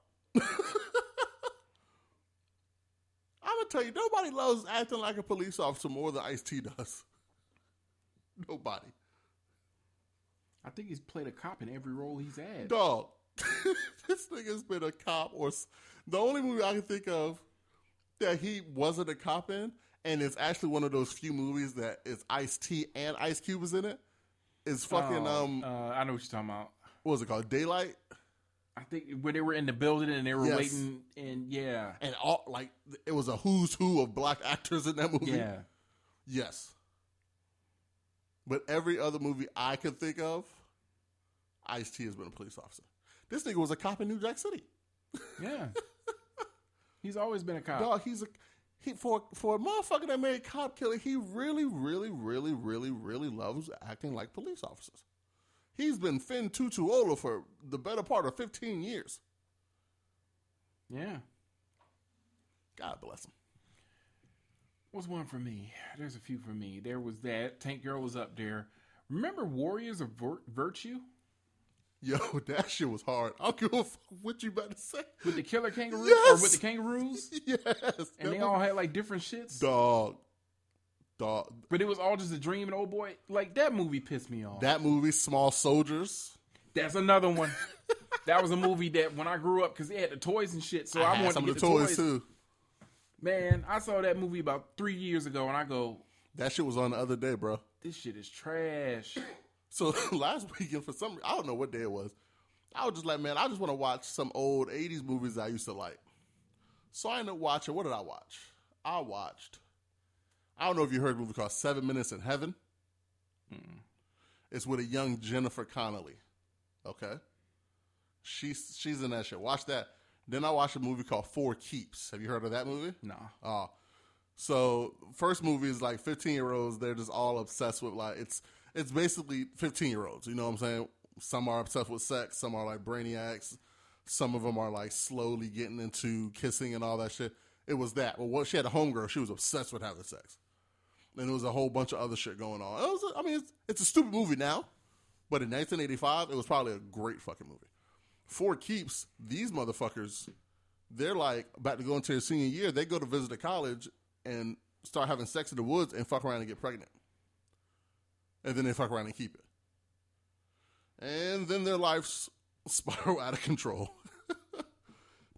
I'm going to tell you, nobody loves acting like a police officer more than Ice-T does. Nobody. I think he's played a cop in every role he's had. Dog. This nigga's been a cop. Or the only movie I can think of that he wasn't a cop in, and it's actually one of those few movies that is Ice-T and Ice Cube is in it, is fucking... Oh, um. Uh, I know what you're talking about. What was it called? Daylight? I think when they were in the building and they were yes. waiting, and yeah, and all like it was a who's who of black actors in that movie. Yeah, yes. But every other movie I can think of, Ice-T has been a police officer. This nigga was a cop in New Jack City. Yeah, he's always been a cop. Dog, he's a he for for a motherfucker that made Cop Killer. He really, really, really, really, really loves acting like police officers. He's been Finn Tutuola for the better part of fifteen years. Yeah. God bless him. What's one for me? There's a few for me. There was that. Tank Girl was up there. Remember Warriors of Vir- Virtue? Yo, that shit was hard. I don't give a fuck what you about to say. With the killer kangaroos? Yes. Or with the kangaroos? Yes. And they was... all had like different shits? Dog. Dog. But it was all just a dream, and old boy, like that movie pissed me off. That movie, Small Soldiers. That's another one. That was a movie that when I grew up, because they had the toys and shit, so I, I wanted some to get the, the toys, toys too. Man, I saw that movie about three years ago, and I go, that shit was on the other day, bro. This shit is trash. So last weekend, for some, I don't know what day it was. I was just like, man, I just want to watch some old eighties movies I used to like. So I ended up watching. What did I watch? I watched. I don't know if you heard a movie called Seven Minutes in Heaven. Mm. It's with a young Jennifer Connelly. Okay? She's she's in that shit. Watch that. Then I watched a movie called Four Keeps. Have you heard of that movie? No. Oh. Uh, so, first movie is like fifteen-year-olds. They're just all obsessed with, like, it's it's basically fifteen-year-olds. You know what I'm saying? Some are obsessed with sex. Some are, like, brainiacs. Some of them are, like, slowly getting into kissing and all that shit. It was that. Well, what, she had a homegirl. She was obsessed with having sex. And there was a whole bunch of other shit going on. It was, I mean, it's, it's a stupid movie now, but in nineteen eighty-five, it was probably a great fucking movie. Four Keeps, these motherfuckers, they're like about to go into their senior year. They go to visit a college and start having sex in the woods and fuck around and get pregnant. And then they fuck around and keep it. And then their lives spiral out of control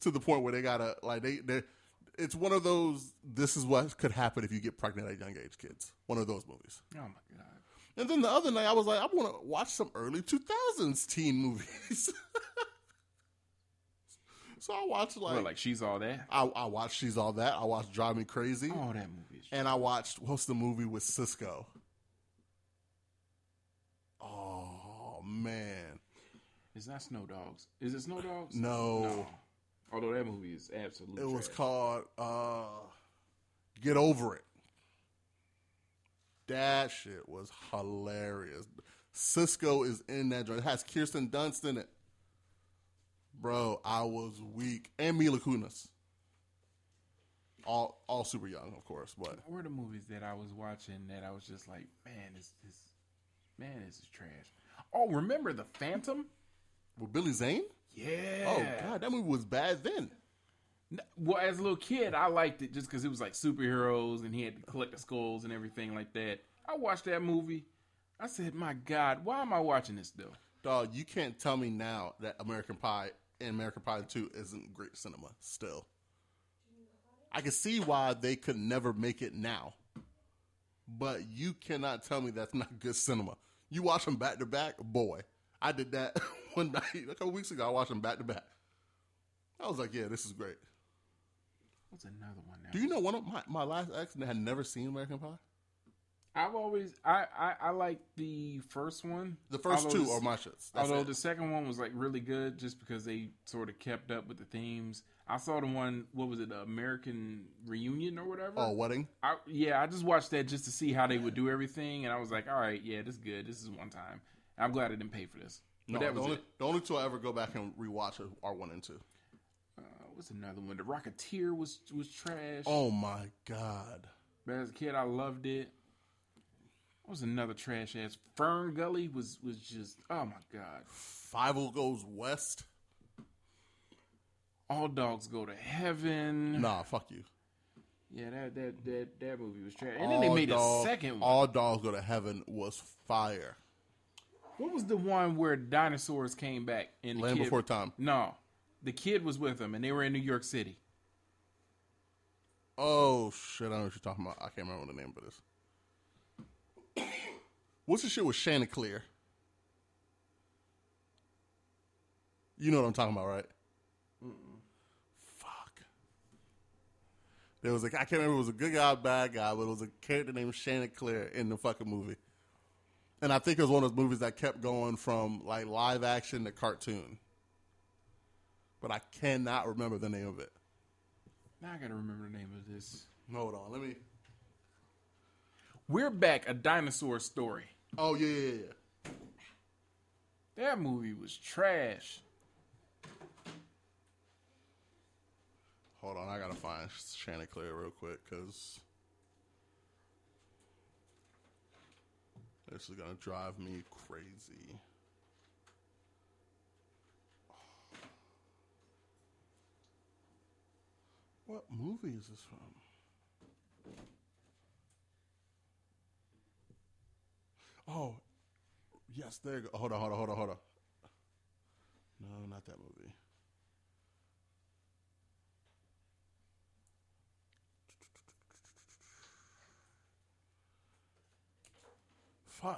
to the point where they gotta, like, they, they're, it's one of those, this is what could happen if you get pregnant at a young age, kids. One of those movies. Oh, my God. And then the other night, I was like, I want to watch some early two thousands teen movies. So I watched, like... Well, like She's All That? I, I watched She's All That. I watched Drive Me Crazy. Oh, that movie is true. And I watched, what's the movie with Cisco? Oh, man. It's not Snow Dogs. Is it Snow Dogs? No. No. Although that movie is absolutely trash. It was called uh, Get Over It. That shit was hilarious. Cisco is in that joint. It has Kirsten Dunst in it. Bro, I was weak. And Mila Kunis. All all super young, of course. But what were the movies that I was watching that I was just like, man, this this man, this is trash. Oh, remember The Phantom? With Billy Zane? Yeah. Oh, God, that movie was bad then. Well, as a little kid, I liked it just because it was like superheroes and he had to collect the skulls and everything like that. I watched that movie. I said, my God, why am I watching this, though? Dog, you can't tell me now that American Pie and American Pie two isn't great cinema still. I can see why they could never make it now. But you cannot tell me that's not good cinema. You watch them back to back, boy. I did that one night, a couple weeks ago. I watched them back to back. I was like, yeah, this is great. What's another one now? Do you know one of my, my last ex had never seen American Pie? I've always, I, I, I like the first one. The first although two the, are my shits. That's although it. The second one was like really good just because they sort of kept up with the themes. I saw the one, what was it, the American Reunion or whatever? Oh, Wedding? I, yeah, I just watched that just to see how they would do everything. And I was like, all right, yeah, this is good. This is one time. I'm glad I didn't pay for this. But no, that was the, only, it. the only two I ever go back and rewatch are one and two. Uh, what's another one? The Rocketeer was was trash. Oh my God! But as a kid, I loved it. What was another trash ass? Fern Gully was was just oh my God. Five-O Goes West. All Dogs Go to Heaven. Nah, fuck you. Yeah, that that that that movie was trash. And all then they made dog, a second one. All Dogs Go to Heaven was fire. What was the one where dinosaurs came back? And the Land kid, Before Time. No. The kid was with them, and they were in New York City. Oh, shit. I don't know what you're talking about. I can't remember the name of this. What's the shit with Chanticleer? You know what I'm talking about, right? Mm-mm. Fuck. There was a, I can't remember if it was a good guy or bad guy, but it was a character named Shannon Claire in the fucking movie. And I think it was one of those movies that kept going from like live action to cartoon. But I cannot remember the name of it. Now I gotta remember the name of this. Hold on, let me. We're Back, A Dinosaur Story. Oh, yeah, yeah, yeah. That movie was trash. Hold on, I gotta find Shannon Claire real quick, because this is gonna drive me crazy. What movie is this from? Oh, yes, there you go. Hold on, hold on, hold on, hold on. No, not that movie.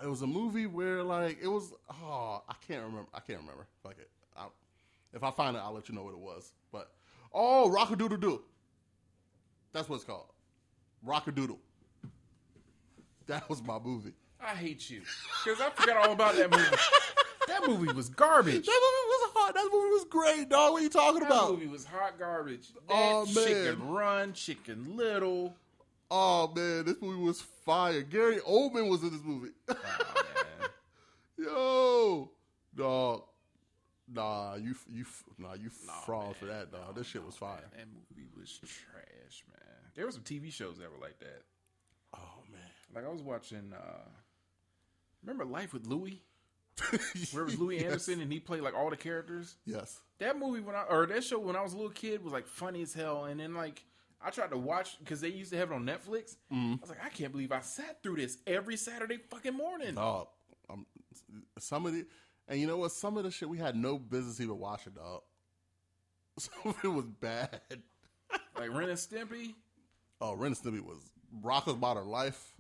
It was a movie where, like, it was, oh, I can't remember. I can't remember. Fuck it. I, if I find it, I'll let you know what it was. But, oh, Rock-a-Doodle-Doo. That's what it's called. Rock-a-Doodle. That was my movie. I hate you, because I forgot all about that movie. That movie was garbage. That movie was hot. That movie was great, dog. What are you talking that about? That movie was hot garbage. That oh, man. Chicken Run, Chicken Little. Oh, man. This movie was fire. Gary Oldman was in this movie. Oh, man. Yo. Dog. Nah, you you nah, you nah, fraud man. For that, dog. Nah, this shit nah, was fire. Man. That movie was trash, man. There were some T V shows that were like that. Oh, man. Like, I was watching... Uh, Remember Life with Louie? Where it was Louie yes. Anderson and he played like all the characters? Yes. That movie when I or that show when I was a little kid was like funny as hell. And then like I tried to watch because they used to have it on Netflix. Mm. I was like, I can't believe I sat through this every Saturday fucking morning. Dog, um, some of the and you know what? Some of the shit we had no business even watching, dog. Some of it was bad. Like Ren and Stimpy. Oh, Ren and Stimpy was Rocko's Modern Life.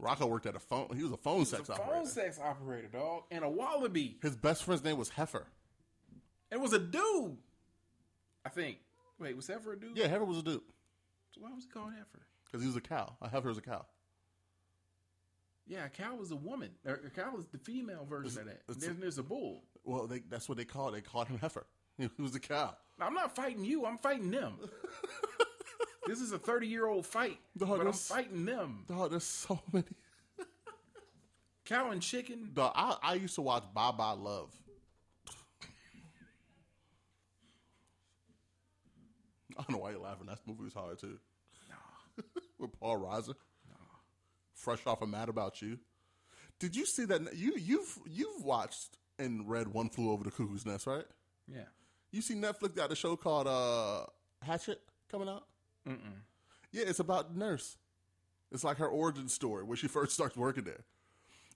Rocco worked at a phone. He was a phone was sex a operator. Phone sex operator, dog, and a wallaby. His best friend's name was Heifer. It was a dude, I think. Wait, was Heifer a dude? Yeah, Heifer was a dude. So why was he called Heifer? Because he was a cow. A heifer was a cow. Yeah, a cow was a woman. A cow was the female version it's, of that. There's, a, there's a bull. Well, they, that's what they called. They called him Heifer. He was a cow. I'm not fighting you. I'm fighting them. This is a thirty-year-old fight, dog, but I'm fighting them. Dog, there's so many. Cow and chicken. Dog, I, I used to watch Bye Bye Love. I don't know why you're laughing. That movie was hard, too. Nah. With Paul Reiser. Nah. Fresh off of Mad About You. Did you see that? You, you've, you've watched and read One Flew Over the Cuckoo's Nest, right? Yeah. You see Netflix got a show called uh, Hatchet coming out? Mm-mm. Yeah, it's about Nurse. It's like her origin story where she first starts working there.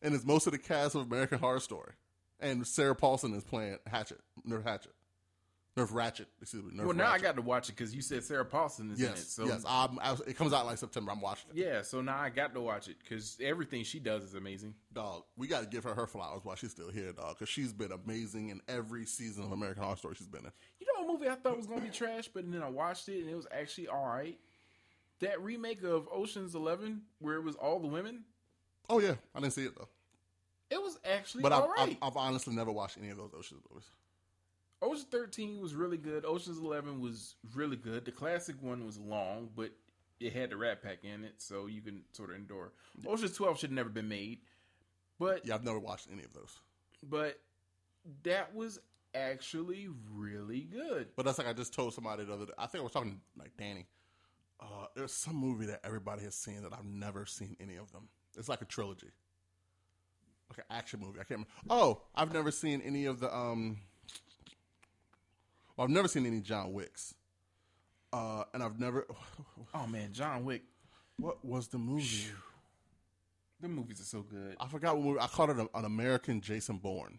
And it's most of the cast of American Horror Story. And Sarah Paulson is playing Hatchet, Nerf Hatchet. Nerf Ratchet, excuse me. Nerf well, now Ratchet. I got to watch it because you said Sarah Paulson is yes, in it. So. Yes, I'm, I, it comes out like September. I'm watching it. Yeah, so now I got to watch it because everything she does is amazing. Dog, we got to give her her flowers while she's still here, dog, because she's been amazing in every season of American Horror Story she's been in. You know a movie I thought was going to be trash, but then I watched it and it was actually all right? That remake of Ocean's Eleven where it was all the women. Oh, yeah. I didn't see it, though. It was actually but all I've, right. But I've, I've honestly never watched any of those Ocean's movies. Ocean thirteen was really good. Ocean's eleven was really good. The classic one was long, but it had the Rat Pack in it, so you can sort of endure. Ocean's twelve should have never been made. But yeah, I've never watched any of those. But that was actually really good. But that's like I just told somebody the other day. I think I was talking to like Danny. Uh, there's some movie that everybody has seen that I've never seen any of them. It's like a trilogy. Like an action movie. I can't remember. Oh, I've never seen any of the... um. Well, I've never seen any John Wicks. Uh, and I've never... Oh, man, John Wick. What was the movie? The movies are so good. I forgot what movie. I called it a, an American Jason Bourne.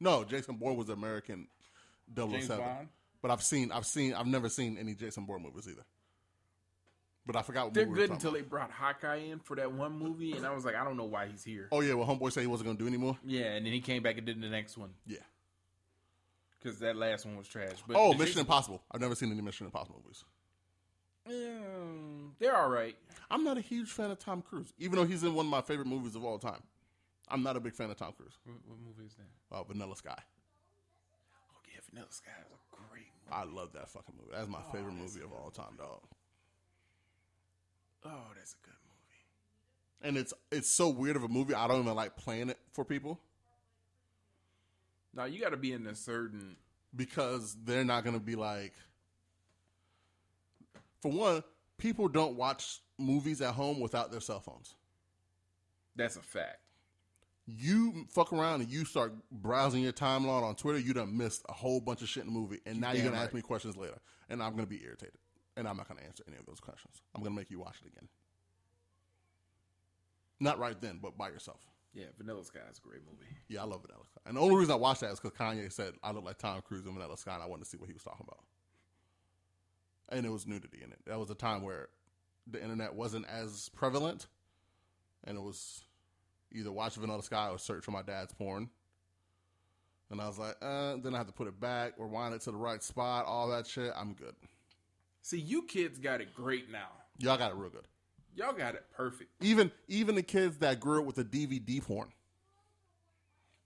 No, Jason Bourne was American double oh seven. But I've seen, I've seen, I've never seen any Jason Bourne movies either. But I forgot what They're movie They're good until about. They brought Hawkeye in for that one movie, and I was like, I don't know why he's here. Oh, yeah, well, Homeboy said he wasn't going to do anymore? Yeah, and then he came back and did the next one. Yeah. because that last one was trash. But oh, Mission you... Impossible. I've never seen any Mission Impossible movies. Um, they're all right. I'm not a huge fan of Tom Cruise, even though he's in one of my favorite movies of all time. I'm not a big fan of Tom Cruise. What, what movie is that? Uh, Vanilla Sky. Oh, yeah, Vanilla Sky is a great movie. I love that fucking movie. That's my oh, favorite that's movie of all time, movie. dog. Oh, that's a good movie. And it's it's so weird of a movie, I don't even like playing it for people. No, you got to be in a certain... Because they're not going to be like... For one, people don't watch movies at home without their cell phones. That's a fact. You fuck around and you start browsing your timeline on Twitter, you done missed a whole bunch of shit in the movie, and now Damn you're going right. to ask me questions later. And I'm going to be irritated. And I'm not going to answer any of those questions. I'm going to make you watch it again. Not right then, but by yourself. Yeah, Vanilla Sky is a great movie. Yeah, I love Vanilla Sky. And the only reason I watched that is because Kanye said, I look like Tom Cruise in Vanilla Sky, and I wanted to see what he was talking about. And it was nudity in it. That was a time where the internet wasn't as prevalent, and it was either watch Vanilla Sky or search for my dad's porn. And I was like, uh, then I have to put it back, rewind it to the right spot, all that shit. I'm good. See, you kids got it great now. Y'all got it real good. Y'all got it perfect. Even even the kids that grew up with a D V D porn.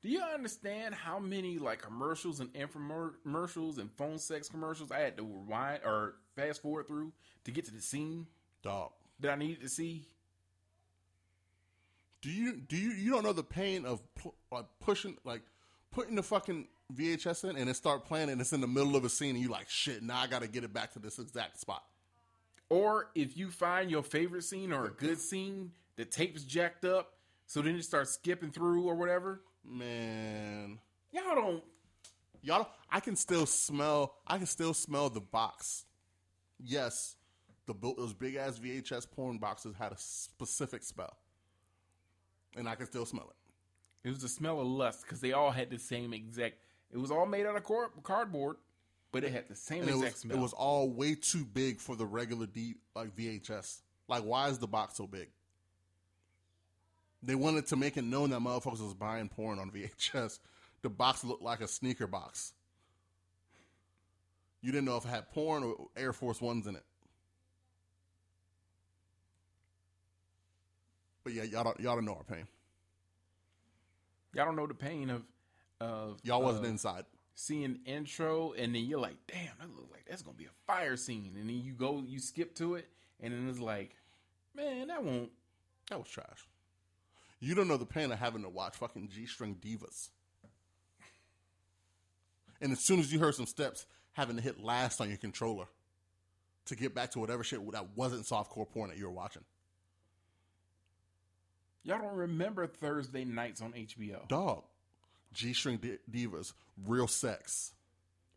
Do you understand how many like commercials and infomercials and phone sex commercials I had to rewind or fast forward through to get to the scene, dog, that I needed to see? Do you do you you don't know the pain of pu- like pushing like putting the fucking V H S in and it start playing and it's in the middle of a scene and you like shit, now I got to get it back to this exact spot. Or if you find your favorite scene or a good scene, the tape's jacked up, so then you start skipping through or whatever. Man. Y'all don't. Y'all don't. I can still smell. I can still smell the box. Yes, the those big-ass V H S porn boxes had a specific smell. And I can still smell it. It was the smell of lust because they all had the same exact. It was all made out of cor- cardboard. But it had the same and exact it was, smell. It was all way too big for the regular D, like V H S. Like, why is the box so big? They wanted to make it known that motherfuckers was buying porn on V H S. The box looked like a sneaker box. You didn't know if it had porn or Air Force Ones in it. But yeah, y'all don't, y'all don't know our pain. Y'all don't know the pain of... of y'all wasn't uh, inside. See an intro, and then you're like, damn, that looks like that's going to be a fire scene. And then you go, you skip to it, and then it's like, man, that won't. That was trash. You don't know the pain of having to watch fucking G-string divas. And as soon as you heard some steps, having to hit last on your controller to get back to whatever shit that wasn't softcore porn that you were watching. Y'all don't remember Thursday nights on H B O. Dog. G-string di- divas, real sex,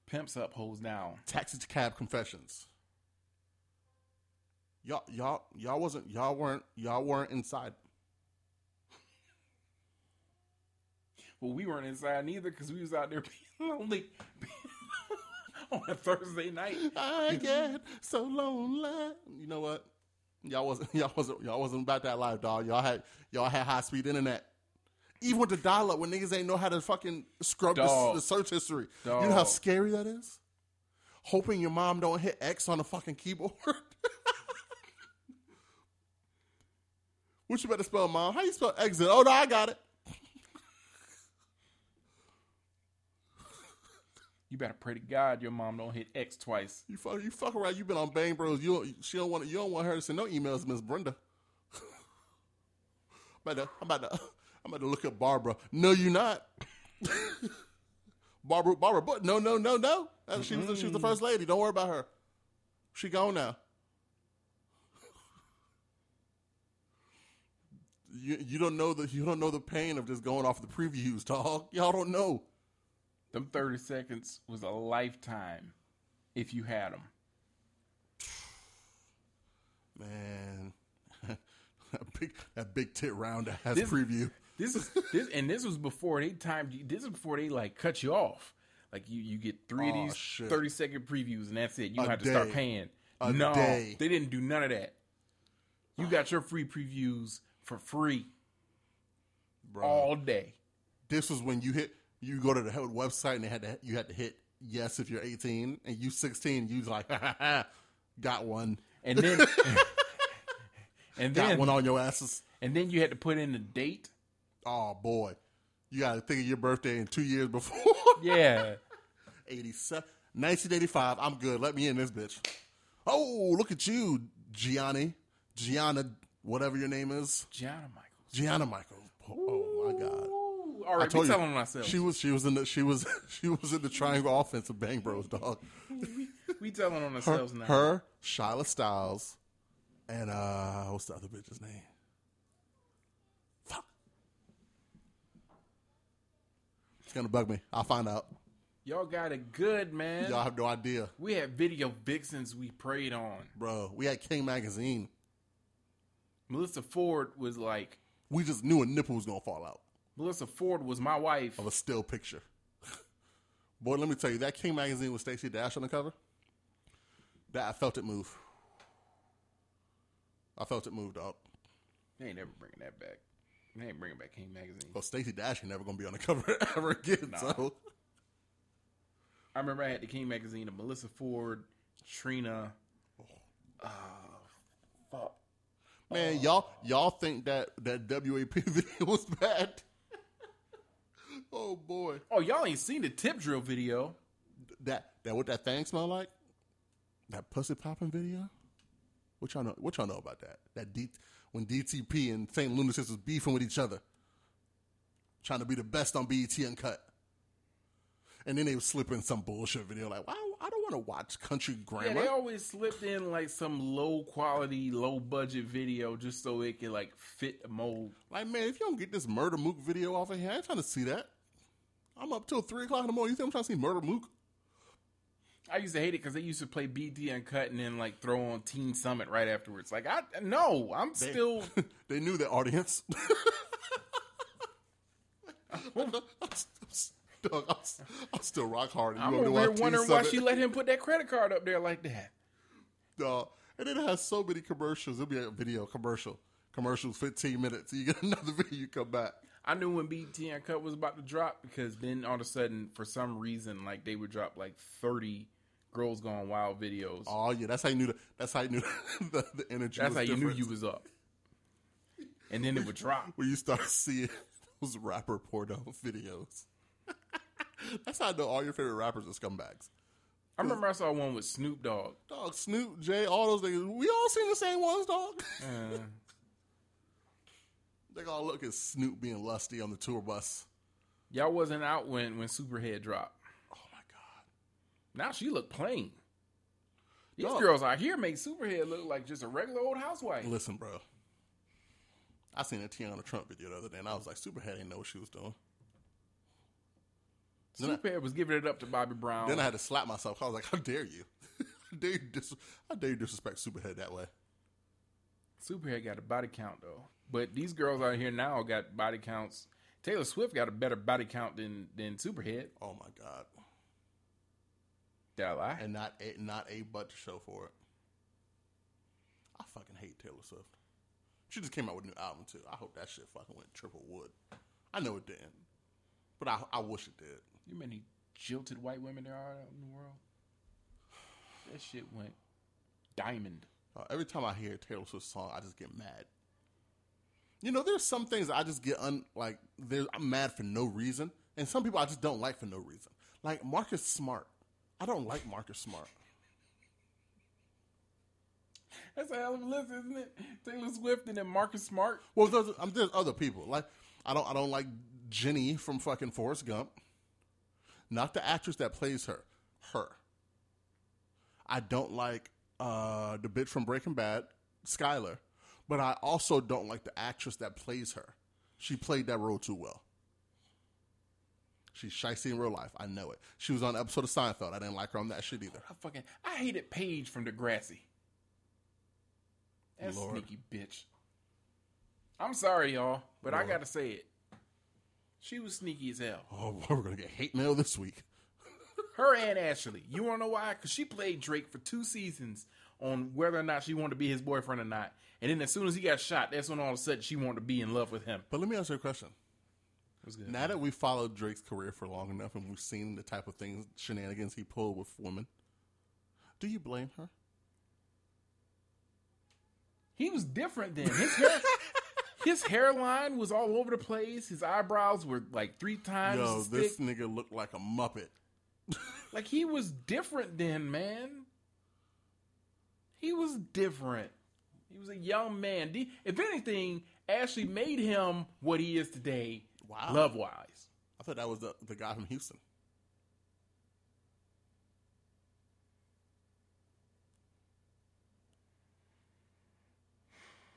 pimps up, hoes down, taxi cab confessions. Y'all, y'all, y'all wasn't, y'all weren't, y'all weren't inside. Well, we weren't inside neither because we was out there being lonely on a Thursday night. I get so lonely. You know what? Y'all wasn't, y'all wasn't, y'all wasn't about that life, dog. Y'all had, y'all had high speed internet. Even with the dial-up, when niggas ain't know how to fucking scrub the, the search history. Dog. You know how scary that is? Hoping your mom don't hit X on the fucking keyboard. What you better spell, mom? How you spell exit? Oh, no, I got it. You better pray to God your mom don't hit X twice. You fuck, you fuck around. You been on Bang Bros. You, she don't want, you don't want her to send no emails, Miss Brenda. I'm about to... I'm about to I'm about to look at Barbara. No, you not. Barbara, Barbara, but no, no, no, no. She was, she was the first lady. Don't worry about her. She gone now. You you don't know the you don't know the pain of just going off the previews, dog. Y'all don't know. Them thirty seconds was a lifetime, if you had them. Man, that big that big tit round ass preview. This is this, and this was before they timed. This is before they like cut you off. Like you, you get three oh, of these shit. thirty second previews, and that's it. You don't have day. to start paying. A no, day. They didn't do none of that. You got your free previews for free, bro, all day. This was when you hit. You go to the website and they had to. You had to hit yes, if you're eighteen and you sixteen, you're like, ha, ha, ha, got one. And then, and then got one on your asses. And then you had to put in a date. Oh boy, you got to think of your birthday in two years before. Yeah, eighty-seven, nineteen eighty-five. I'm good. Let me in this bitch. Oh, look at you, Gianni, Gianna, whatever your name is, Gianna Michaels. Gianna Michaels. Oh, oh my God. All right, I told be you, telling myself. She was she was in the she was she was in the triangle offense of Bang Bros, dog. we, we telling on ourselves her, now. Her, Shyla Styles, and uh what's the other bitch's name? Fuck. It's gonna bug me. I'll find out. Y'all got it good, man. Y'all have no idea. We had video vixens we preyed on. Bro, we had King Magazine. Melissa Ford was like, we just knew a nipple was gonna fall out. Melissa Ford was my wife. Of a still picture. Boy, let me tell you, that King Magazine with Stacey Dash on the cover, that I felt it move. I felt it moved up. They ain't never bringing that back. They ain't bringing back King Magazine. Well, Stacey Dash ain't never going to be on the cover ever again. Nah. So. I remember I had the King Magazine of Melissa Ford, Trina. Oh, fuck. Man, oh. y'all y'all think that, that W A P video was bad? Oh boy! Oh, y'all ain't seen the tip drill video. That that what that thing smell like? That pussy popping video. What y'all know? What y'all know about that? That D, when D T P and Saint Lunatics was beefing with each other, trying to be the best on B E T Uncut, and then they would slip in some bullshit video like, "Wow, I don't want to watch country grammar." Yeah, they always slipped in like some low quality, low budget video just so it could like fit a mold. Like, man, if you don't get this Murder Mook video off of here, I ain't trying to see that. I'm up till three o'clock in the morning. You think I'm trying to see Murder Mook? I used to hate it because they used to play B D Uncut and then, like, throw on Teen Summit right afterwards. Like, I no, I'm they, still... They knew their audience. I'm, I'm, still, I'm, I'm still rock hard. And I'm over there wondering why she let him put that credit card up there like that. Uh, and then it has so many commercials. It'll be a video commercial. Commercials, fifteen minutes. You get another video, you come back. I knew when B E T Uncut was about to drop because then all of a sudden, for some reason, like they would drop like thirty Girls Gone Wild videos. Oh yeah, that's how you knew. The, that's how you knew the, the energy. That's was how different. You knew you was up. And then it would drop. Where you start seeing those rapper porno videos. That's how I know all your favorite rappers are scumbags. I remember I saw one with Snoop Dogg. Dog, Snoop, Jay, all those niggas. We all seen the same ones, dog. Uh. They all look at Snoop being lusty on the tour bus. Y'all wasn't out when, when Superhead dropped. Oh, my God. Now she look plain. These Duh. girls out here make Superhead look like just a regular old housewife. Listen, bro. I seen a Tiana Trump video the other day, and I was like, Superhead didn't know what she was doing. Then Superhead I, was giving it up to Bobby Brown. Then I had to slap myself. I was like, how dare you? how, dare you dis- how dare you disrespect Superhead that way? Superhead got a body count, though. But these girls out here now got body counts. Taylor Swift got a better body count than, than Superhead. Oh, my God. Did I lie? And not a, not a butt to show for it. I fucking hate Taylor Swift. She just came out with a new album, too. I hope that shit fucking went triple wood. I know it didn't. But I, I wish it did. You know how many jilted white women there are out in the world? That shit went diamond. Uh, every time I hear a Taylor Swift song, I just get mad. You know, there's some things I just get un like. I'm mad for no reason, and some people I just don't like for no reason. Like Marcus Smart, I don't like Marcus Smart. That's a hell of a list, isn't it? Taylor Swift and then Marcus Smart. Well, there's, um, there's other people. Like I don't, I don't like Jenny from fucking Forrest Gump. Not the actress that plays her. Her. I don't like uh, the bitch from Breaking Bad, Skyler. But I also don't like the actress that plays her. She played that role too well. She's shicey in real life. I know it. She was on an episode of Seinfeld. I didn't like her on that shit either. I fucking I hated Paige from Degrassi. That Lord. Sneaky bitch. I'm sorry, y'all, but Lord. I gotta say it. She was sneaky as hell. Oh, boy, we're gonna get hate mail this week. Her and Ashley. You wanna know why? Because she played Drake for two seasons on whether or not she wanted to be his boyfriend or not. And then as soon as he got shot, that's when all of a sudden she wanted to be in love with him. But let me ask you a question. That's good. Now that we followed Drake's career for long enough and we've seen the type of things, shenanigans he pulled with women, do you blame her? He was different then. His, hair, his hairline was all over the place. His eyebrows were like three times Yo, as this thick. Nigga looked like a Muppet. Like, he was different then, man. He was different. He was a young man. If anything, Ashley made him what he is today, wow. love-wise. I thought that was the, the guy from Houston.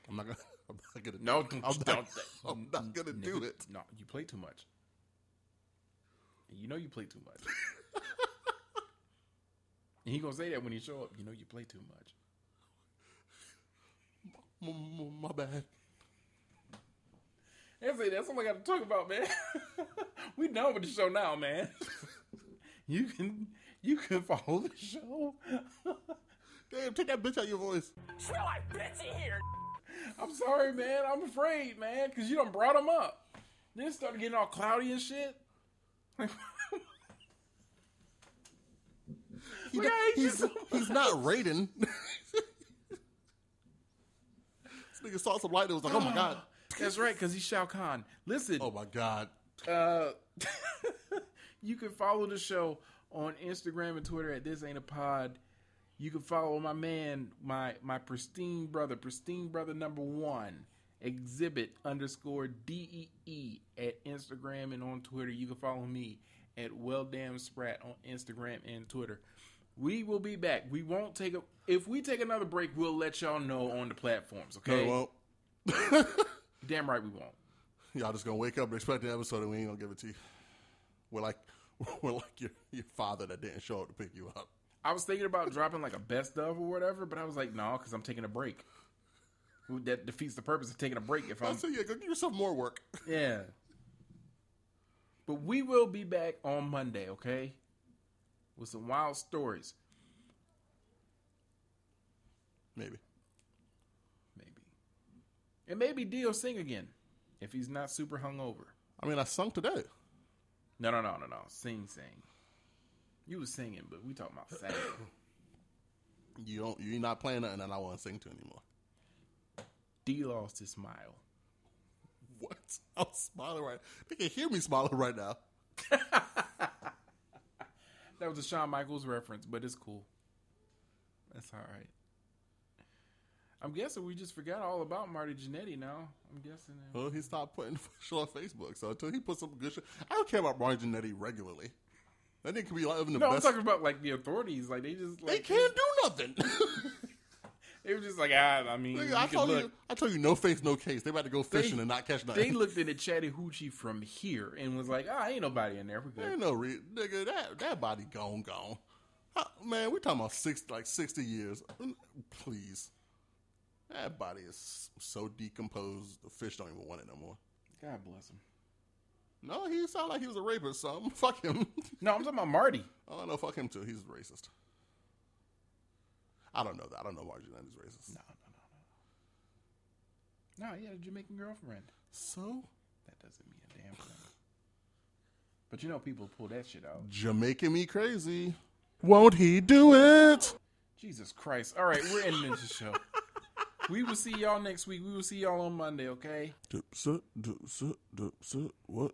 I'm not gonna. I'm not gonna. No, do it. I'm don't. Not, I'm not gonna nigga, do it. No, you play too much. You know you play too much. And he gonna say that when he show up. You know you play too much. My, my, my bad. That's it. That's all I got to talk about, man. We done with the show now, man. you can you can follow the show. Damn, take that bitch out of your voice. Smell like bitch in here. I'm sorry, man. I'm afraid, man, because you done brought him up. Then it started getting all cloudy and shit. Like, he like, not, he's, so he's not Raiden. This nigga saw some light and was like, oh, my God. That's right, because he's Shao Kahn. Listen. Oh, my God. Uh, you can follow the show on Instagram and Twitter at This Ain't a Pod. You can follow my man, my my pristine brother, pristine brother number one, exhibit underscore D E E at Instagram and on Twitter. You can follow me at WellDamnSprat on Instagram and Twitter. We will be back. We won't take a... If we take another break, we'll let y'all know on the platforms, okay? No, we won't. Damn right we won't. Y'all just gonna wake up and expect the episode and we ain't gonna give it to you. We're like, we're like your, your father that didn't show up to pick you up. I was thinking about dropping like a best of or whatever, but I was like, no, nah, because I'm taking a break. That defeats the purpose of taking a break. If I'm, I'll say, yeah, go give yourself more work. Yeah. But we will be back on Monday, okay? With some wild stories. Maybe. Maybe. And maybe Dio sing again if he's not super hungover. I mean, I sung today. No, no, no, no, no. Sing, sing. You was singing, but we talking about singing. You don't. You're not playing nothing that I want to sing to anymore. D lost his smile. What? I'm smiling right. They can hear me smiling right now. That was a Shawn Michaels reference, but it's cool. That's all right. I'm guessing we just forgot all about Marty Jannetty now. I'm guessing. That... Well, he stopped putting shit on Facebook, so until he puts some good shit, I don't care about Marty Jannetty regularly. That nigga could be like, the no, best. I'm talking about like the authorities. Like they just like, they can't do nothing. They were just like, ah, I mean, nigga, I told look. you, I told you, no face, no case. They about to go fishing they, and not catch nothing. They looked in the Chattahoochee from here and was like, ah, oh, ain't nobody in there. We good. Ain't no re- nigga. That that body gone gone. How, man, we talking about six like sixty years. Please, that body is so decomposed. The fish don't even want it no more. God bless him. No, he sounded like he was a rapist or something. Fuck him. No, I'm talking about Marty. Oh, no, fuck him, too. He's racist. I don't know that. I don't know Marty Jannetty's racist. No, no, no, no. No, he had a Jamaican girlfriend. So? That doesn't mean a damn thing. But you know people pull that shit out. Jamaican me crazy. Won't he do it? Jesus Christ. All right, we're ending this show. We will see y'all next week. We will see y'all on Monday, okay? Dipset, dipset, dipset, what?